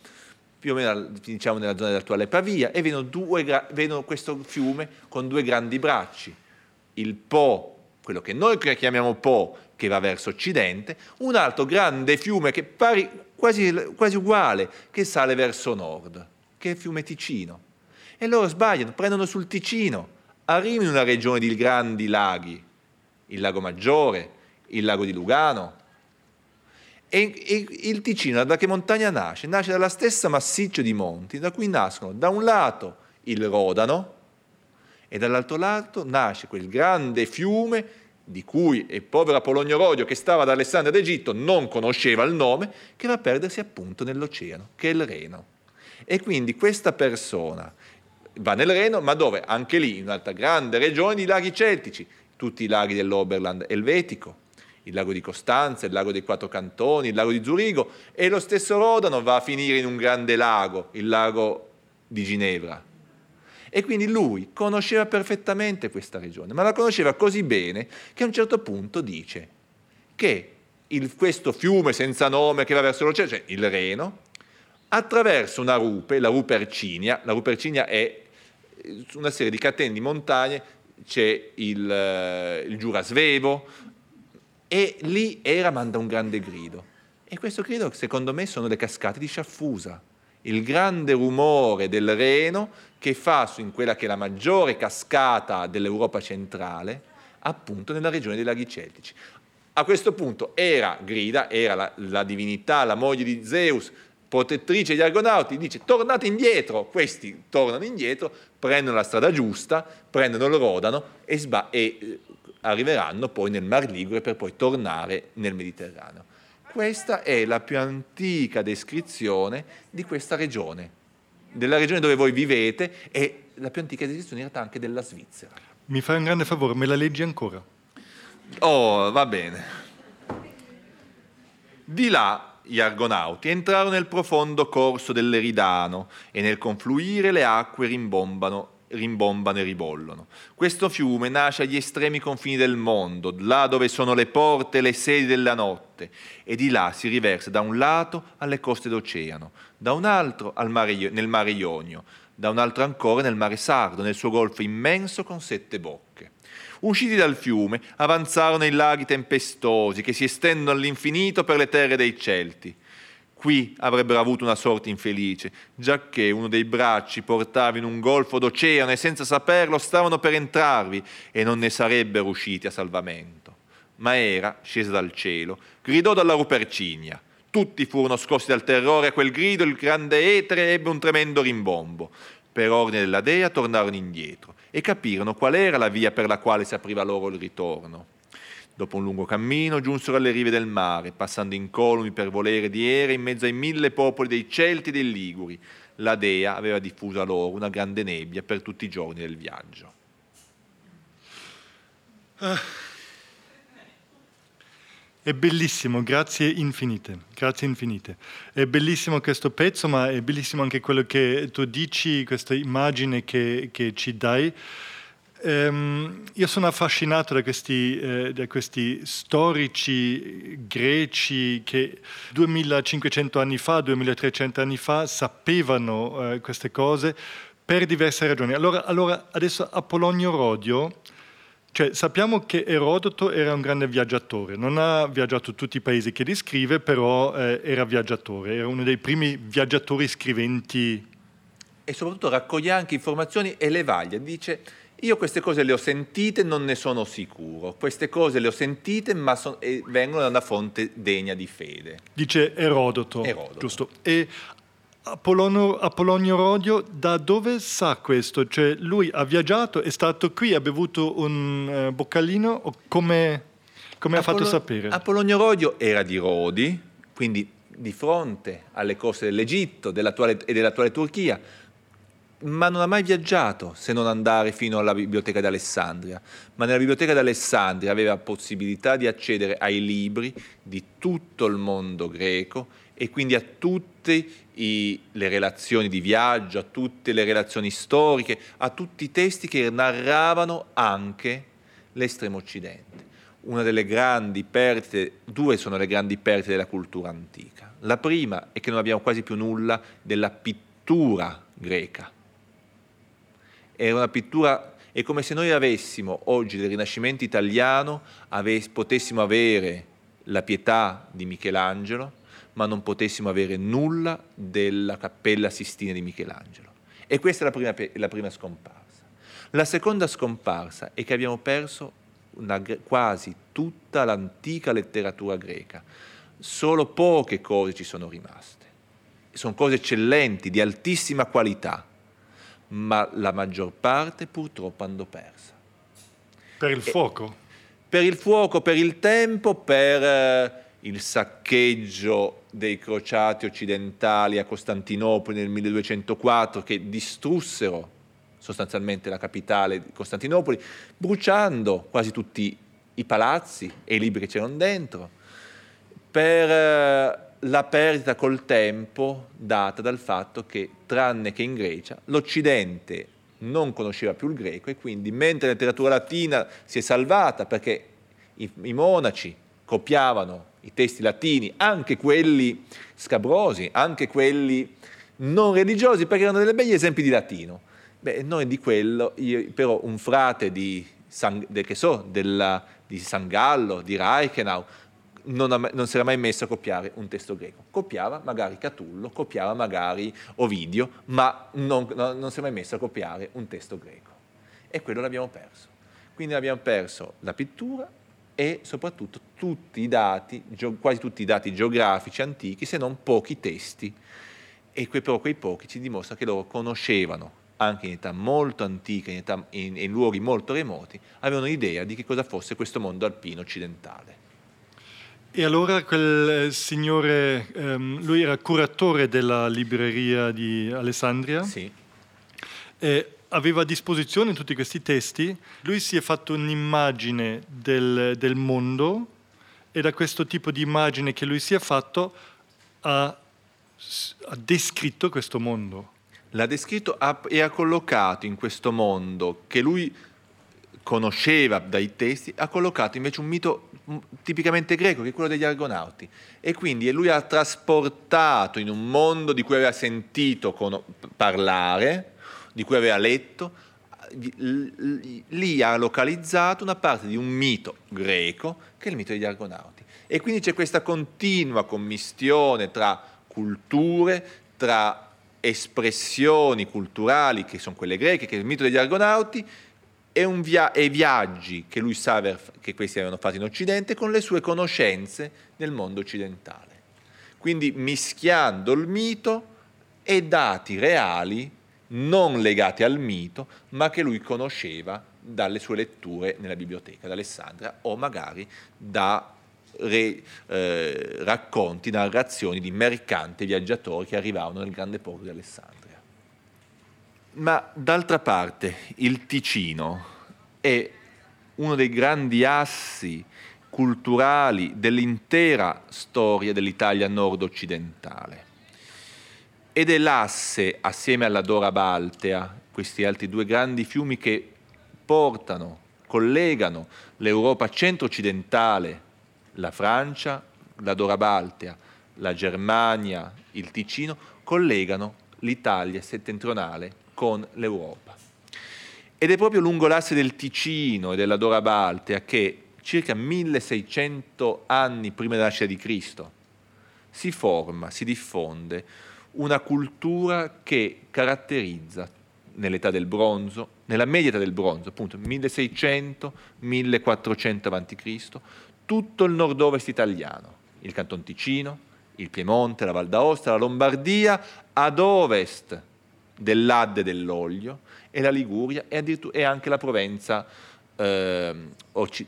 più o meno diciamo nella zona dell'attuale Pavia, e vedono, due, vedono questo fiume con due grandi bracci, il Po, quello che noi chiamiamo Po, che va verso occidente, un altro grande fiume che pari quasi, quasi uguale, che sale verso nord, che è il fiume Ticino. E loro sbagliano, prendono sul Ticino, arrivano in una regione di grandi laghi, il Lago Maggiore, il Lago di Lugano. E il Ticino da che montagna nasce? Nasce dalla stessa massiccio di monti da cui nascono da un lato il Rodano e dall'altro lato nasce quel grande fiume di cui il povero Apollonio Rodio, che stava ad Alessandria d'Egitto, non conosceva il nome, che va a perdersi appunto nell'oceano, che è il Reno. E quindi questa persona va nel Reno, ma dove? Anche lì, in un'altra grande regione di laghi celtici, tutti i laghi dell'Oberland elvetico, il lago di Costanza, il lago dei Quattro Cantoni, il lago di Zurigo, e lo stesso Rodano va a finire in un grande lago, il lago di Ginevra. E quindi lui conosceva perfettamente questa regione, ma la conosceva così bene che a un certo punto dice che il, questo fiume senza nome che va verso l'oceano, cioè il Reno, attraverso una rupe, la Rupercinia. La Rupercinia è una serie di catene di montagne, c'è il, il Giurasvevo, e lì Era manda un grande grido. E questo grido, secondo me, sono le cascate di Sciaffusa, il grande rumore del Reno che fa su in quella che è la maggiore cascata dell'Europa centrale, appunto nella regione dei laghi celtici. A questo punto Era grida, Era la, la divinità, la moglie di Zeus, protettrice degli Argonauti, dice: tornate indietro. Questi tornano indietro, prendono la strada giusta, prendono il Rodano e, sba- e eh, arriveranno poi nel Mar Ligure per poi tornare nel Mediterraneo. Questa è la più antica descrizione di questa regione, della regione dove voi vivete, e la più antica descrizione in realtà anche della Svizzera. Mi fai un grande favore, me la leggi ancora? Oh, va bene. Di là gli Argonauti entrarono nel profondo corso dell'Eridano e nel confluire le acque rimbombano, rimbombano e ribollono. Questo fiume nasce agli estremi confini del mondo, là dove sono le porte e le sedi della notte, e di là si riversa da un lato alle coste d'oceano, da un altro al mare, nel mare Ionio, da un altro ancora nel mare Sardo, nel suo golfo immenso con sette bocche. Usciti dal fiume, avanzarono i laghi tempestosi che si estendono all'infinito per le terre dei Celti. Qui avrebbero avuto una sorte infelice, giacché uno dei bracci portava in un golfo d'oceano e senza saperlo stavano per entrarvi e non ne sarebbero usciti a salvamento. Ma Era, scesa dal cielo, gridò dalla Rupercinia. Tutti furono scossi dal terrore a quel grido, il grande etere ebbe un tremendo rimbombo. Per ordine della dea tornarono indietro e capirono qual era la via per la quale si apriva loro il ritorno. Dopo un lungo cammino giunsero alle rive del mare, passando incolumi per volere di Era in mezzo ai mille popoli dei Celti e dei Liguri. La dea aveva diffusa loro una grande nebbia per tutti i giorni del viaggio. Ah. È bellissimo, grazie infinite, grazie infinite. È bellissimo questo pezzo, ma è bellissimo anche quello che tu dici, questa immagine che, che ci dai. Um, io sono affascinato da questi, eh, da questi storici greci che duemilacinquecento anni fa, duemilatrecento anni fa sapevano eh, queste cose per diverse ragioni. Allora, allora adesso Apollonio Rodio. Cioè, sappiamo che Erodoto era un grande viaggiatore, non ha viaggiato tutti i paesi che descrive, però eh, era viaggiatore, era uno dei primi viaggiatori scriventi. E soprattutto raccoglie anche informazioni e le vaglia, dice: io queste cose le ho sentite, non ne sono sicuro, queste cose le ho sentite ma son- e vengono da una fonte degna di fede. Dice Erodoto, Erodoto. Giusto. E Apollonio, Apollonio Rodio da dove sa questo? Cioè lui ha viaggiato, è stato qui, ha bevuto un eh, boccalino, o come, come Apollo- ha fatto sapere? Apollonio Rodio era di Rodi, quindi di fronte alle coste dell'Egitto dell'attuale, e dell'attuale Turchia, ma non ha mai viaggiato se non andare fino alla Biblioteca di Alessandria. Ma nella Biblioteca di Alessandria aveva possibilità di accedere ai libri di tutto il mondo greco e quindi a tutte i, le relazioni di viaggio, a tutte le relazioni storiche, a tutti i testi che narravano anche l'estremo occidente. Una delle grandi perdite, due sono le grandi perdite della cultura antica. La prima è che non abbiamo quasi più nulla della pittura greca. Era una pittura, è come se noi avessimo oggi del Rinascimento italiano, ave, potessimo avere la Pietà di Michelangelo, ma non potessimo avere nulla della Cappella Sistina di Michelangelo. E questa è la prima, la prima scomparsa. La seconda scomparsa è che abbiamo perso una, quasi tutta l'antica letteratura greca. Solo poche cose ci sono rimaste. Sono cose eccellenti, di altissima qualità, ma la maggior parte purtroppo andò persa. Per il fuoco? E, per il fuoco, per il tempo, per eh, il saccheggio dei crociati occidentali a Costantinopoli nel milleduecentoquattro, che distrussero sostanzialmente la capitale di Costantinopoli, bruciando quasi tutti i palazzi e i libri che c'erano dentro, per la perdita col tempo data dal fatto che, tranne che in Grecia, l'Occidente non conosceva più il greco, e quindi mentre la letteratura latina si è salvata perché i, i monaci copiavano i testi latini, anche quelli scabrosi, anche quelli non religiosi, perché erano delle begli esempi di latino. Beh, noi di quello, io, però un frate di, San, de, che so, della, di San Gallo, di Reichenau, non, ha, non si era mai messo a copiare un testo greco. Copiava magari Catullo, copiava magari Ovidio, ma non, no, non si è mai messo a copiare un testo greco. E quello l'abbiamo perso. Quindi abbiamo perso la pittura e soprattutto tutti i dati, quasi tutti i dati geografici antichi, se non pochi testi. E que, però quei pochi ci dimostrano che loro conoscevano, anche in età molto antica, in, età, in, in luoghi molto remoti, avevano idea di che cosa fosse questo mondo alpino occidentale. E allora quel signore, ehm, lui era curatore della libreria di Alessandria? Sì. E aveva a disposizione tutti questi testi, lui si è fatto un'immagine del, del mondo e da questo tipo di immagine che lui si è fatto ha, ha descritto questo mondo. L'ha descritto e ha collocato in questo mondo che lui conosceva dai testi, ha collocato invece un mito tipicamente greco, che è quello degli Argonauti. E quindi lui ha trasportato in un mondo di cui aveva sentito parlare, di cui aveva letto, lì ha localizzato una parte di un mito greco, che è il mito degli Argonauti. E quindi c'è questa continua commistione tra culture, tra espressioni culturali che sono quelle greche, che è il mito degli Argonauti, e i via- viaggi che lui sa aver, che questi avevano fatto in Occidente, con le sue conoscenze nel mondo occidentale. Quindi mischiando il mito e dati reali non legati al mito, ma che lui conosceva dalle sue letture nella biblioteca d'Alessandria o magari da Re, eh, racconti, narrazioni di mercanti e viaggiatori che arrivavano nel grande porto di Alessandria. Ma d'altra parte il Ticino è uno dei grandi assi culturali dell'intera storia dell'Italia nord-occidentale ed è l'asse, assieme alla Dora Baltea, questi altri due grandi fiumi che portano, collegano l'Europa centro-occidentale, la Francia, la Dora Baltea, la Germania, il Ticino, collegano l'Italia settentrionale con l'Europa. Ed è proprio lungo l'asse del Ticino e della Dora Baltea che circa milleseicento anni prima della nascita di Cristo si forma, si diffonde una cultura che caratterizza nell'età del bronzo, nella media età del bronzo, appunto milleseicento millequattrocento avanti Cristo, tutto il nord-ovest italiano, il Canton Ticino, il Piemonte, la Val d'Aosta, la Lombardia, ad ovest dell'Adda e dell'Oglio, e la Liguria, e, addirittura, e anche la Provenza eh,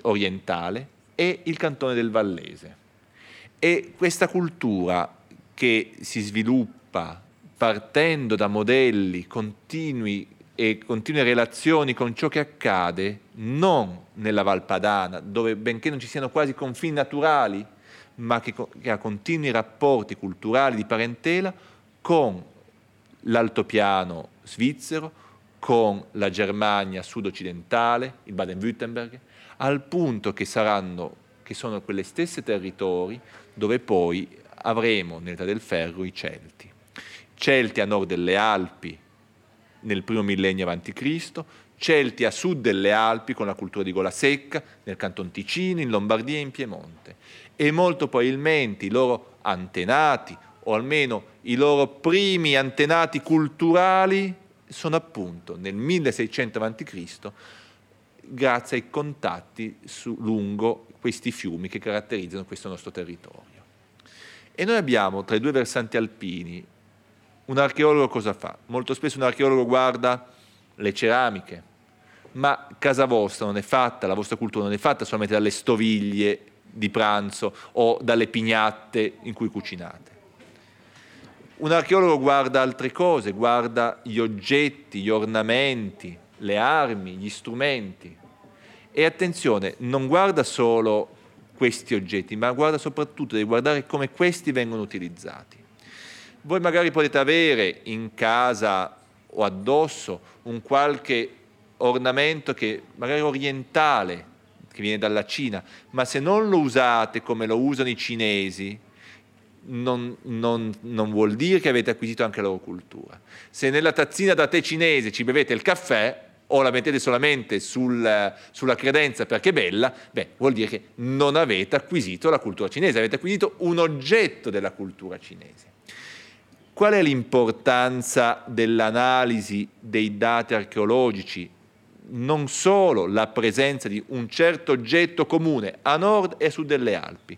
orientale, e il Cantone del Vallese. E questa cultura che si sviluppa partendo da modelli continui e continue relazioni con ciò che accade non nella Val Padana, dove benché non ci siano quasi confini naturali, ma che, che ha continui rapporti culturali di parentela con l'altopiano svizzero, con la Germania sud-occidentale, il Baden-Württemberg, al punto che saranno, che sono quelle stesse territori dove poi avremo nell'età del ferro i Celti. Celti a nord delle Alpi, nel primo millennio avanti Cristo, Celti a sud delle Alpi con la cultura di Golasecca, nel Canton Ticino, in Lombardia e in Piemonte. E molto probabilmente i loro antenati, o almeno i loro primi antenati culturali, sono appunto nel milleseicento avanti Cristo, grazie ai contatti su, lungo questi fiumi che caratterizzano questo nostro territorio. E noi abbiamo tra i due versanti alpini. Un archeologo cosa fa? Molto spesso un archeologo guarda le ceramiche, ma casa vostra non è fatta, la vostra cultura non è fatta solamente dalle stoviglie di pranzo o dalle pignatte in cui cucinate. Un archeologo guarda altre cose, guarda gli oggetti, gli ornamenti, le armi, gli strumenti. E attenzione, non guarda solo questi oggetti, ma guarda soprattutto, deve guardare come questi vengono utilizzati. Voi magari potete avere in casa o addosso un qualche ornamento che magari orientale, che viene dalla Cina, ma se non lo usate come lo usano i cinesi, non, non, non vuol dire che avete acquisito anche la loro cultura. Se nella tazzina da tè cinese ci bevete il caffè o la mettete solamente sul, sulla credenza perché è bella, beh, vuol dire che non avete acquisito la cultura cinese, avete acquisito un oggetto della cultura cinese. Qual è l'importanza dell'analisi dei dati archeologici? Non solo la presenza di un certo oggetto comune a nord e a sud delle Alpi,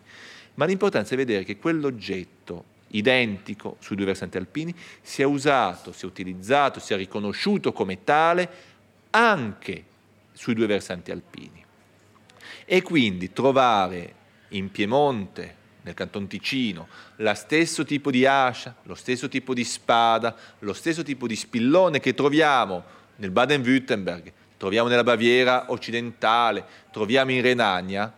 ma l'importanza è vedere che quell'oggetto identico sui due versanti alpini sia usato, sia utilizzato, sia riconosciuto come tale anche sui due versanti alpini. E quindi trovare in Piemonte, nel Canton Ticino, lo stesso tipo di ascia, lo stesso tipo di spada, lo stesso tipo di spillone che troviamo nel Baden-Württemberg, troviamo nella Baviera occidentale, troviamo in Renania,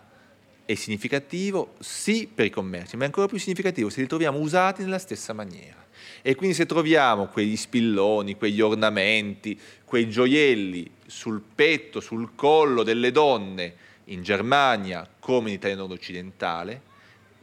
è significativo sì per i commerci, ma è ancora più significativo se li troviamo usati nella stessa maniera. E quindi se troviamo quegli spilloni, quegli ornamenti, quei gioielli sul petto, sul collo delle donne in Germania come in Italia nord-occidentale,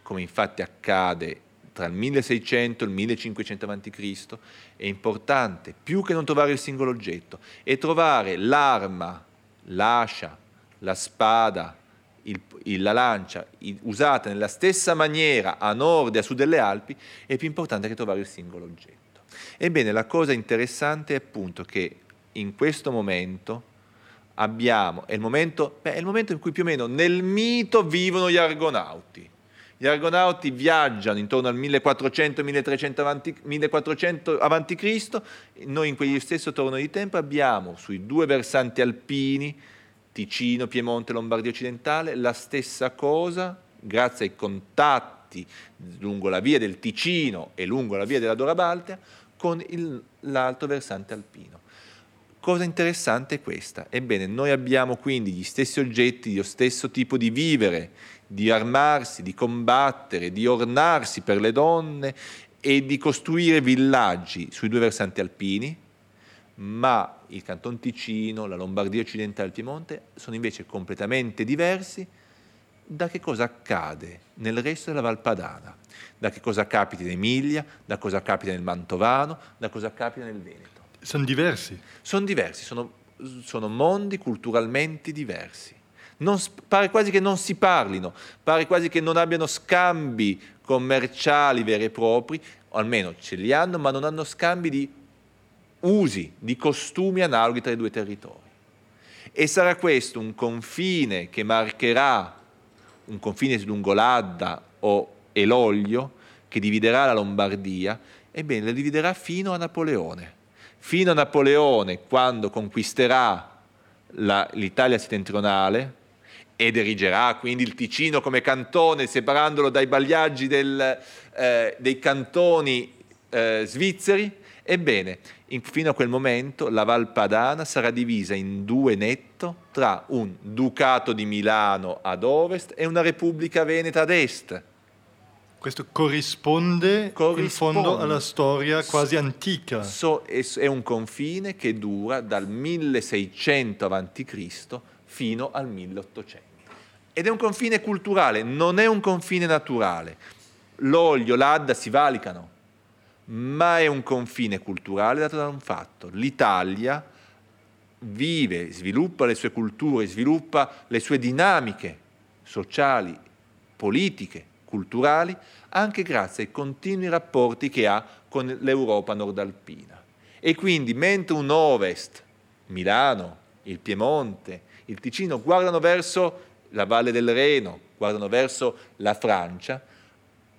come infatti accade tra il milleseicento e il millecinquecento avanti Cristo, è importante più che non trovare il singolo oggetto, è trovare l'arma, l'ascia, la spada, il, il, la lancia il, usata nella stessa maniera a nord e a sud delle Alpi, è più importante che trovare il singolo oggetto. Ebbene, la cosa interessante è appunto che in questo momento abbiamo, è il momento, beh, è il momento in cui più o meno nel mito vivono gli Argonauti. Gli Argonauti viaggiano intorno al millequattrocento millequattrocento avanti Cristo, noi in quegli stesso torno di tempo abbiamo sui due versanti alpini, Ticino, Piemonte, Lombardia occidentale, la stessa cosa, grazie ai contatti lungo la via del Ticino e lungo la via della Dora Baltea, con il, l'altro versante alpino. Cosa interessante è questa. Ebbene, noi abbiamo quindi gli stessi oggetti, lo stesso tipo di vivere, di armarsi, di combattere, di ornarsi per le donne e di costruire villaggi sui due versanti alpini, ma il Canton Ticino, la Lombardia occidentale e il Piemonte sono invece completamente diversi da che cosa accade nel resto della Val Padana, da che cosa capita in Emilia, da cosa capita nel Mantovano, da cosa capita nel Veneto. Sono diversi. Sono diversi, sono, sono mondi culturalmente diversi. Non, pare quasi che non si parlino, pare quasi che non abbiano scambi commerciali veri e propri, o almeno ce li hanno, ma non hanno scambi di usi, di costumi analoghi tra i due territori. E sarà questo un confine che marcherà, un confine lungo l'Adda o l'Oglio, che dividerà la Lombardia, ebbene la dividerà fino a Napoleone. Fino a Napoleone, quando conquisterà la, l'Italia settentrionale e dirigerà quindi il Ticino come cantone, separandolo dai bagliaggi del, eh, dei cantoni eh, svizzeri, ebbene, in, fino a quel momento la Val Padana sarà divisa in due netto tra un Ducato di Milano ad ovest e una Repubblica Veneta ad est. Questo corrisponde, corrisponde in fondo alla storia quasi antica. So, è un confine che dura dal milleseicento avanti Cristo fino al milleottocento. Ed è un confine culturale, non è un confine naturale. L'Oglio, l'Adda si valicano, ma è un confine culturale dato da un fatto. L'Italia vive, sviluppa le sue culture, sviluppa le sue dinamiche sociali, politiche, culturali, anche grazie ai continui rapporti che ha con l'Europa nordalpina. E quindi, mentre un ovest, Milano, il Piemonte, il Ticino, guardano verso la Valle del Reno, guardano verso la Francia,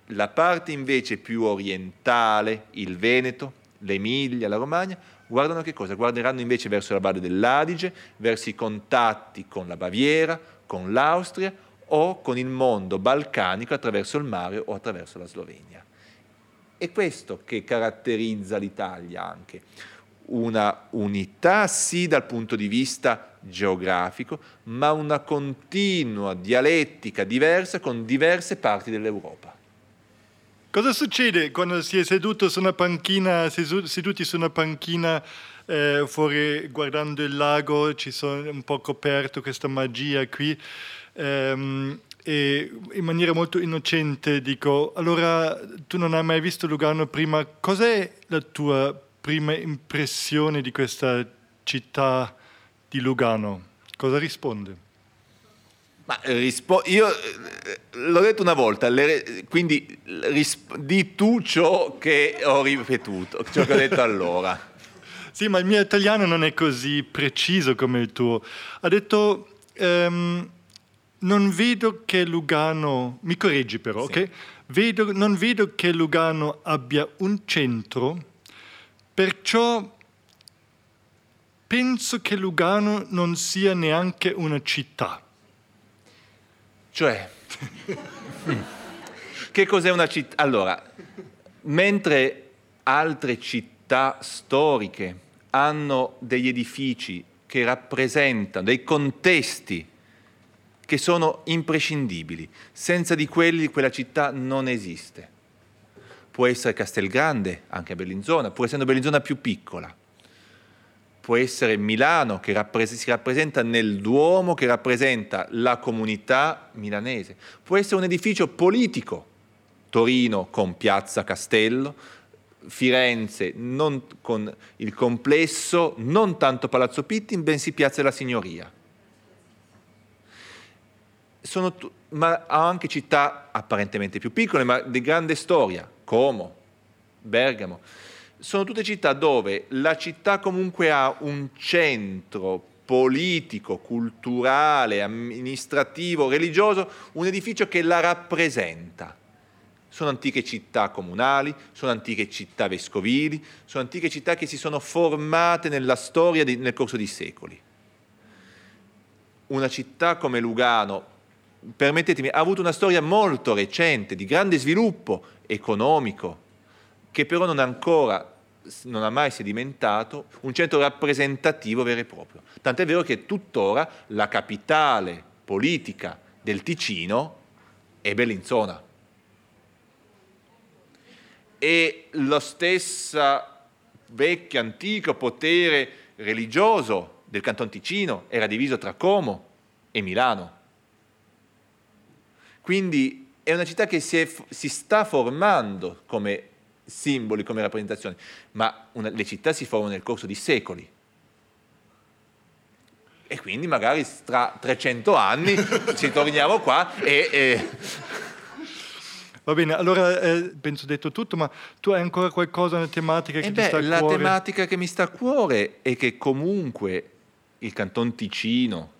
la parte invece più orientale, il Veneto, l'Emilia, la Romagna, guardano che cosa? Guarderanno invece verso la Valle dell'Adige, verso i contatti con la Baviera, con l'Austria, o con il mondo balcanico attraverso il mare o attraverso la Slovenia. È questo che caratterizza l'Italia anche, una unità sì dal punto di vista geografico, ma una continua dialettica diversa con diverse parti dell'Europa. Cosa succede quando si è seduto su una panchina, seduti su una panchina eh, fuori guardando il lago, ci sono un po' coperto questa magia qui, ehm, e in maniera molto innocente dico: allora, tu non hai mai visto Lugano prima, cos'è la tua prima impressione di questa città di Lugano? Cosa risponde? Ma rispo- io l'ho detto una volta, le, quindi risp- di tu ciò che ho ripetuto, ciò che ho detto allora. Sì, ma il mio italiano non è così preciso come il tuo. Ha detto, ehm, non vedo che Lugano, mi correggi però, sì. Ok? Vedo, non vedo che Lugano abbia un centro, perciò penso che Lugano non sia neanche una città. Cioè, che cos'è una città? Allora, mentre altre città storiche hanno degli edifici che rappresentano dei contesti che sono imprescindibili, senza di quelli quella città non esiste. Può essere Castelgrande, anche a Bellinzona, pur essendo Bellinzona più piccola. Può essere Milano, che rappres- si rappresenta nel Duomo, che rappresenta la comunità milanese. Può essere un edificio politico, Torino con Piazza Castello, Firenze non con il complesso, non tanto Palazzo Pitti, bensì Piazza della Signoria. Sono t- ma ha anche città apparentemente più piccole, ma di grande storia, Como, Bergamo. Sono tutte città dove la città comunque ha un centro politico, culturale, amministrativo, religioso, un edificio che la rappresenta. Sono antiche città comunali, sono antiche città vescovili, sono antiche città che si sono formate nella storia di, nel corso di secoli. Una città come Lugano, permettetemi, ha avuto una storia molto recente, di grande sviluppo economico, che però non ancora, non ha mai sedimentato un centro rappresentativo vero e proprio. Tant'è vero che tuttora la capitale politica del Ticino è Bellinzona. E lo stesso vecchio, antico potere religioso del Canton Ticino era diviso tra Como e Milano. Quindi è una città che si, è, si sta formando come simboli, come rappresentazioni, ma una, le città si formano nel corso di secoli e quindi magari tra trecento anni ci torniamo qua e, e... Va bene, allora eh, penso detto tutto, ma tu hai ancora qualcosa, una tematica che eh beh, ti sta a la cuore? La tematica che mi sta a cuore è che comunque il Canton Ticino,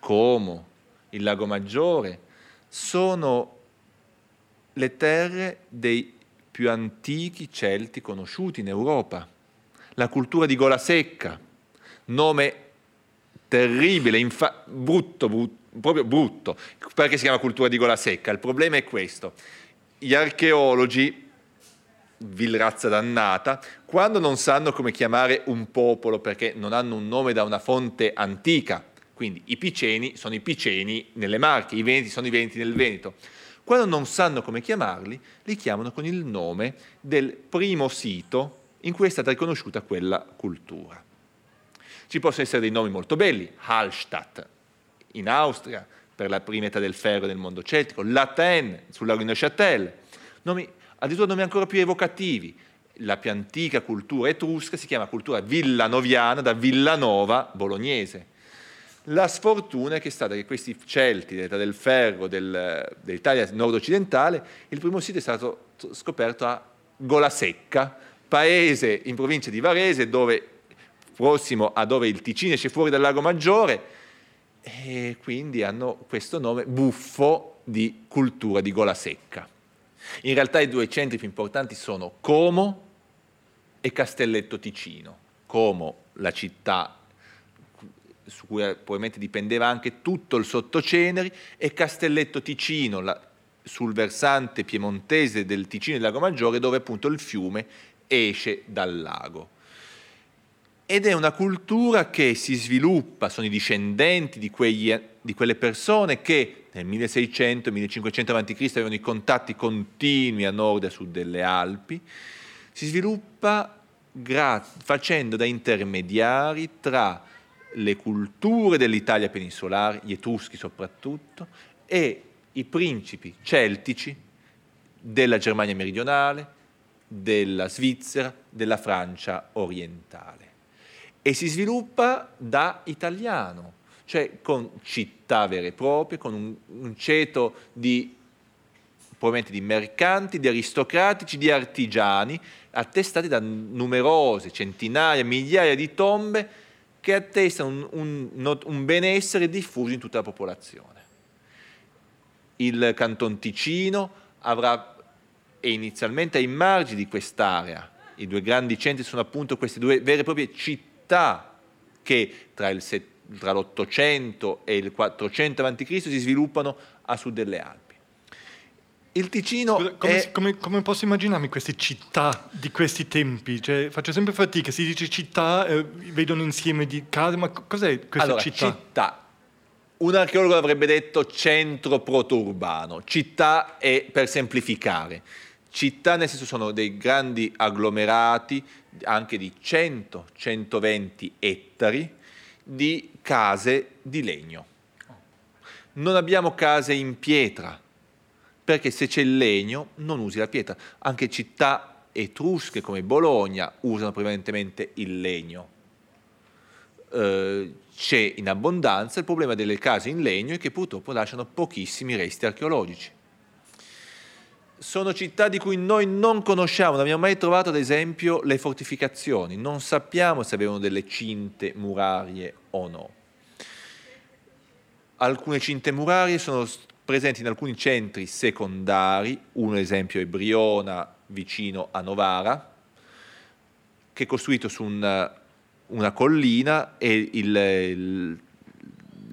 Como, il Lago Maggiore sono le terre dei più antichi celti conosciuti in Europa. La cultura di Golasecca, nome terribile, infa- brutto, brutto, proprio brutto, perché si chiama cultura di Golasecca. Il problema è questo: gli archeologi, vil razza dannata, quando non sanno come chiamare un popolo perché non hanno un nome da una fonte antica, quindi i Piceni sono i Piceni nelle Marche, i Veneti sono i Veneti nel Veneto, quando non sanno come chiamarli, li chiamano con il nome del primo sito in cui è stata riconosciuta quella cultura. Ci possono essere dei nomi molto belli, Hallstatt in Austria, per la prima età del ferro del mondo celtico, Laten sul lago di Neuchâtel, nomi, addirittura nomi ancora più evocativi. La più antica cultura etrusca si chiama cultura villanoviana, da Villanova bolognese. La sfortuna è che è stata che questi Celti dell'età del ferro del, dell'Italia nord-occidentale, il primo sito è stato scoperto a Golasecca, paese in provincia di Varese, dove, prossimo a dove il Ticino esce fuori dal Lago Maggiore, e quindi hanno questo nome buffo di cultura di Golasecca. In realtà i due centri più importanti sono Como e Castelletto Ticino. Como, la città su cui probabilmente dipendeva anche tutto il Sottoceneri, e Castelletto Ticino, la, sul versante piemontese del Ticino e del Lago Maggiore, dove appunto il fiume esce dal lago. Ed è una cultura che si sviluppa, sono i discendenti di, quegli, di quelle persone che nel milleseicento e millecinquecento avanti Cristo avevano i contatti continui a nord e a sud delle Alpi, si sviluppa gra- facendo da intermediari tra le culture dell'Italia peninsolare, gli etruschi soprattutto, e i principi celtici della Germania meridionale, della Svizzera, della Francia orientale. E si sviluppa da italiano, cioè con città vere e proprie, con un, un ceto di probabilmente di mercanti, di aristocratici, di artigiani, attestati da numerose, centinaia, migliaia di tombe che attestano un, un, un benessere diffuso in tutta la popolazione. Il Canton Ticino avrà, e inizialmente ai margini di quest'area, i due grandi centri sono appunto queste due vere e proprie città che tra, il, tra l'ottocento e il quattrocento avanti Cristo si sviluppano a sud delle Alpi. Il Ticino Scusa, come, è... come, come posso immaginarmi queste città di questi tempi? Cioè, faccio sempre fatica, si dice città, eh, vedono insieme di case, ma cos'è questa allora, città? città? Un archeologo avrebbe detto centro protourbano, città è per semplificare. Città nel senso sono dei grandi agglomerati, anche di cento centoventi ettari, di case di legno. Non abbiamo case in pietra, perché se c'è il legno non usi la pietra. Anche città etrusche come Bologna usano prevalentemente il legno. Eh, c'è in abbondanza il problema delle case in legno e che purtroppo lasciano pochissimi resti archeologici. Sono città di cui noi non conosciamo, non abbiamo mai trovato ad esempio le fortificazioni, non sappiamo se avevano delle cinte murarie o no. Alcune cinte murarie sono presenti in alcuni centri secondari, un esempio è Briona vicino a Novara, che è costruito su una, una collina e il, il,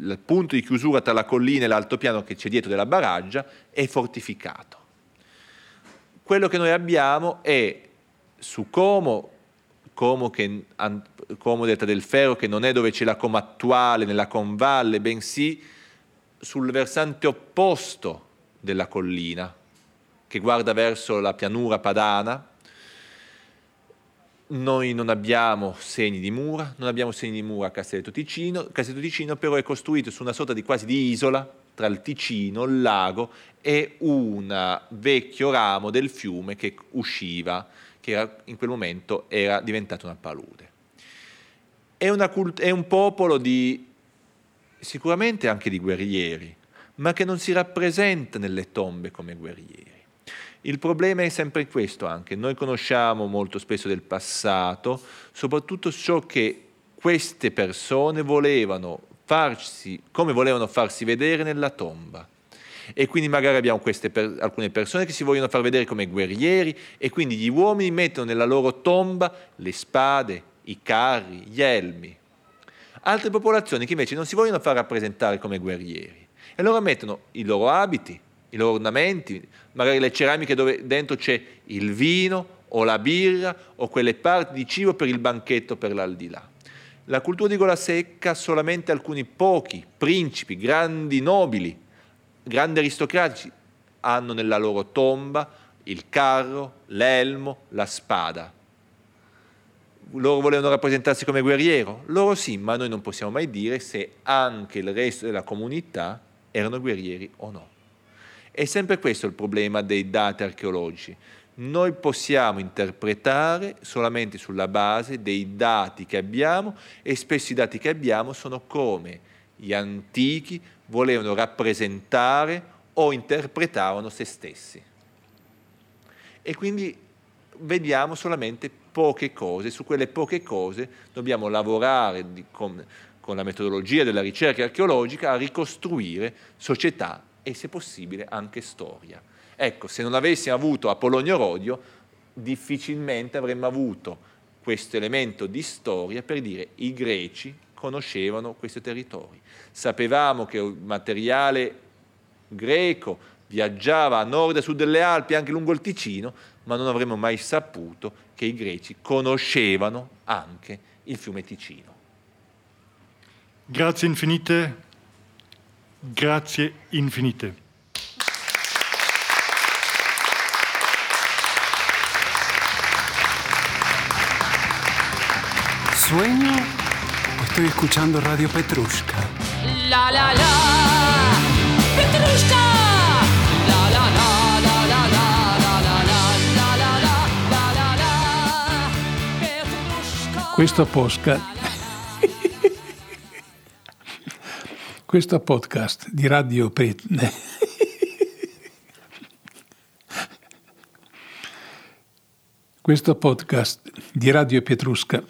il punto di chiusura tra la collina e l'altopiano che c'è dietro della Baraggia è fortificato. Quello che noi abbiamo è su Como, Como, che, Como detta del ferro, che non è dove c'è la Como attuale, nella Convalle, bensì sul versante opposto della collina, che guarda verso la pianura padana. Noi non abbiamo segni di mura, non abbiamo segni di mura a Castelletto Ticino. Castelletto Ticino però è costruito su una sorta di quasi di isola tra il Ticino, il lago e un vecchio ramo del fiume che usciva, che era, in quel momento era diventata una palude. È, una cult- è un popolo di sicuramente anche di guerrieri, ma che non si rappresenta nelle tombe come guerrieri. Il problema è sempre questo anche. Noi conosciamo molto spesso del passato, soprattutto ciò che queste persone volevano farsi, come volevano farsi vedere nella tomba. E quindi magari abbiamo queste per, alcune persone che si vogliono far vedere come guerrieri e quindi gli uomini mettono nella loro tomba le spade, i carri, gli elmi. Altre popolazioni che invece non si vogliono far rappresentare come guerrieri e allora mettono i loro abiti, i loro ornamenti, magari le ceramiche dove dentro c'è il vino o la birra o quelle parti di cibo per il banchetto per l'aldilà. La cultura di Golasecca, solamente alcuni pochi principi, grandi nobili, grandi aristocratici hanno nella loro tomba il carro, l'elmo, la spada. Loro volevano rappresentarsi come guerriero? Loro sì, ma noi non possiamo mai dire se anche il resto della comunità erano guerrieri o no. È sempre questo il problema dei dati archeologici. Noi possiamo interpretare solamente sulla base dei dati che abbiamo e spesso i dati che abbiamo sono come gli antichi volevano rappresentare o interpretavano se stessi. E quindi vediamo solamente poche cose, su quelle poche cose dobbiamo lavorare di, con, con la metodologia della ricerca archeologica a ricostruire società e se possibile anche storia. Ecco, se non avessimo avuto Apollonio Rodio difficilmente avremmo avuto questo elemento di storia per dire i greci conoscevano questi territori, sapevamo che il materiale greco viaggiava a nord e a sud delle Alpi anche lungo il Ticino, ma non avremmo mai saputo che i greci conoscevano anche il fiume Ticino. Grazie infinite, grazie infinite. Sueño o Estoy escuchando Radio Petrusca. La la la Petrusca. La la la la la la la la la la la la Petrusca. Questo podcast Questo podcast di Radio Petrusca Questo podcast di Radio Petrusca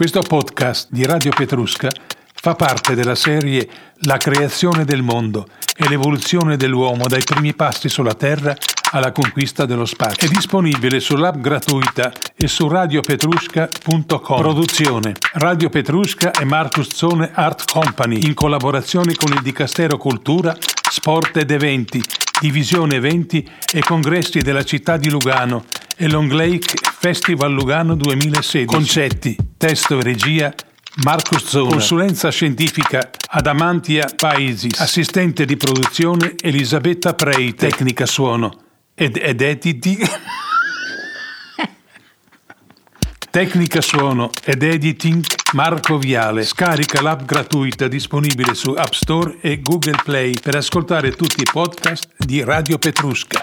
Questo podcast di Radio Petrusca fa parte della serie La creazione del mondo e l'evoluzione dell'uomo dai primi passi sulla Terra alla conquista dello spazio. È disponibile sull'app gratuita e su radio petrusca punto com. Produzione Radio Petrusca e Marcus Zoner Art Company in collaborazione con il Dicastero Cultura, Sport ed Eventi, Divisione Eventi e Congressi della città di Lugano e Long Lake Festival Lugano duemilasedici. Concetti, testo e regia Marcus Zoner. Consulenza scientifica Adamantia Paesis. Assistente di produzione Elisabetta Prei. Tecnica suono ed, ed editi Tecnica suono ed editing Marco Viale. Scarica l'app gratuita disponibile su App Store e Google Play per ascoltare tutti i podcast di Radio Petrusca.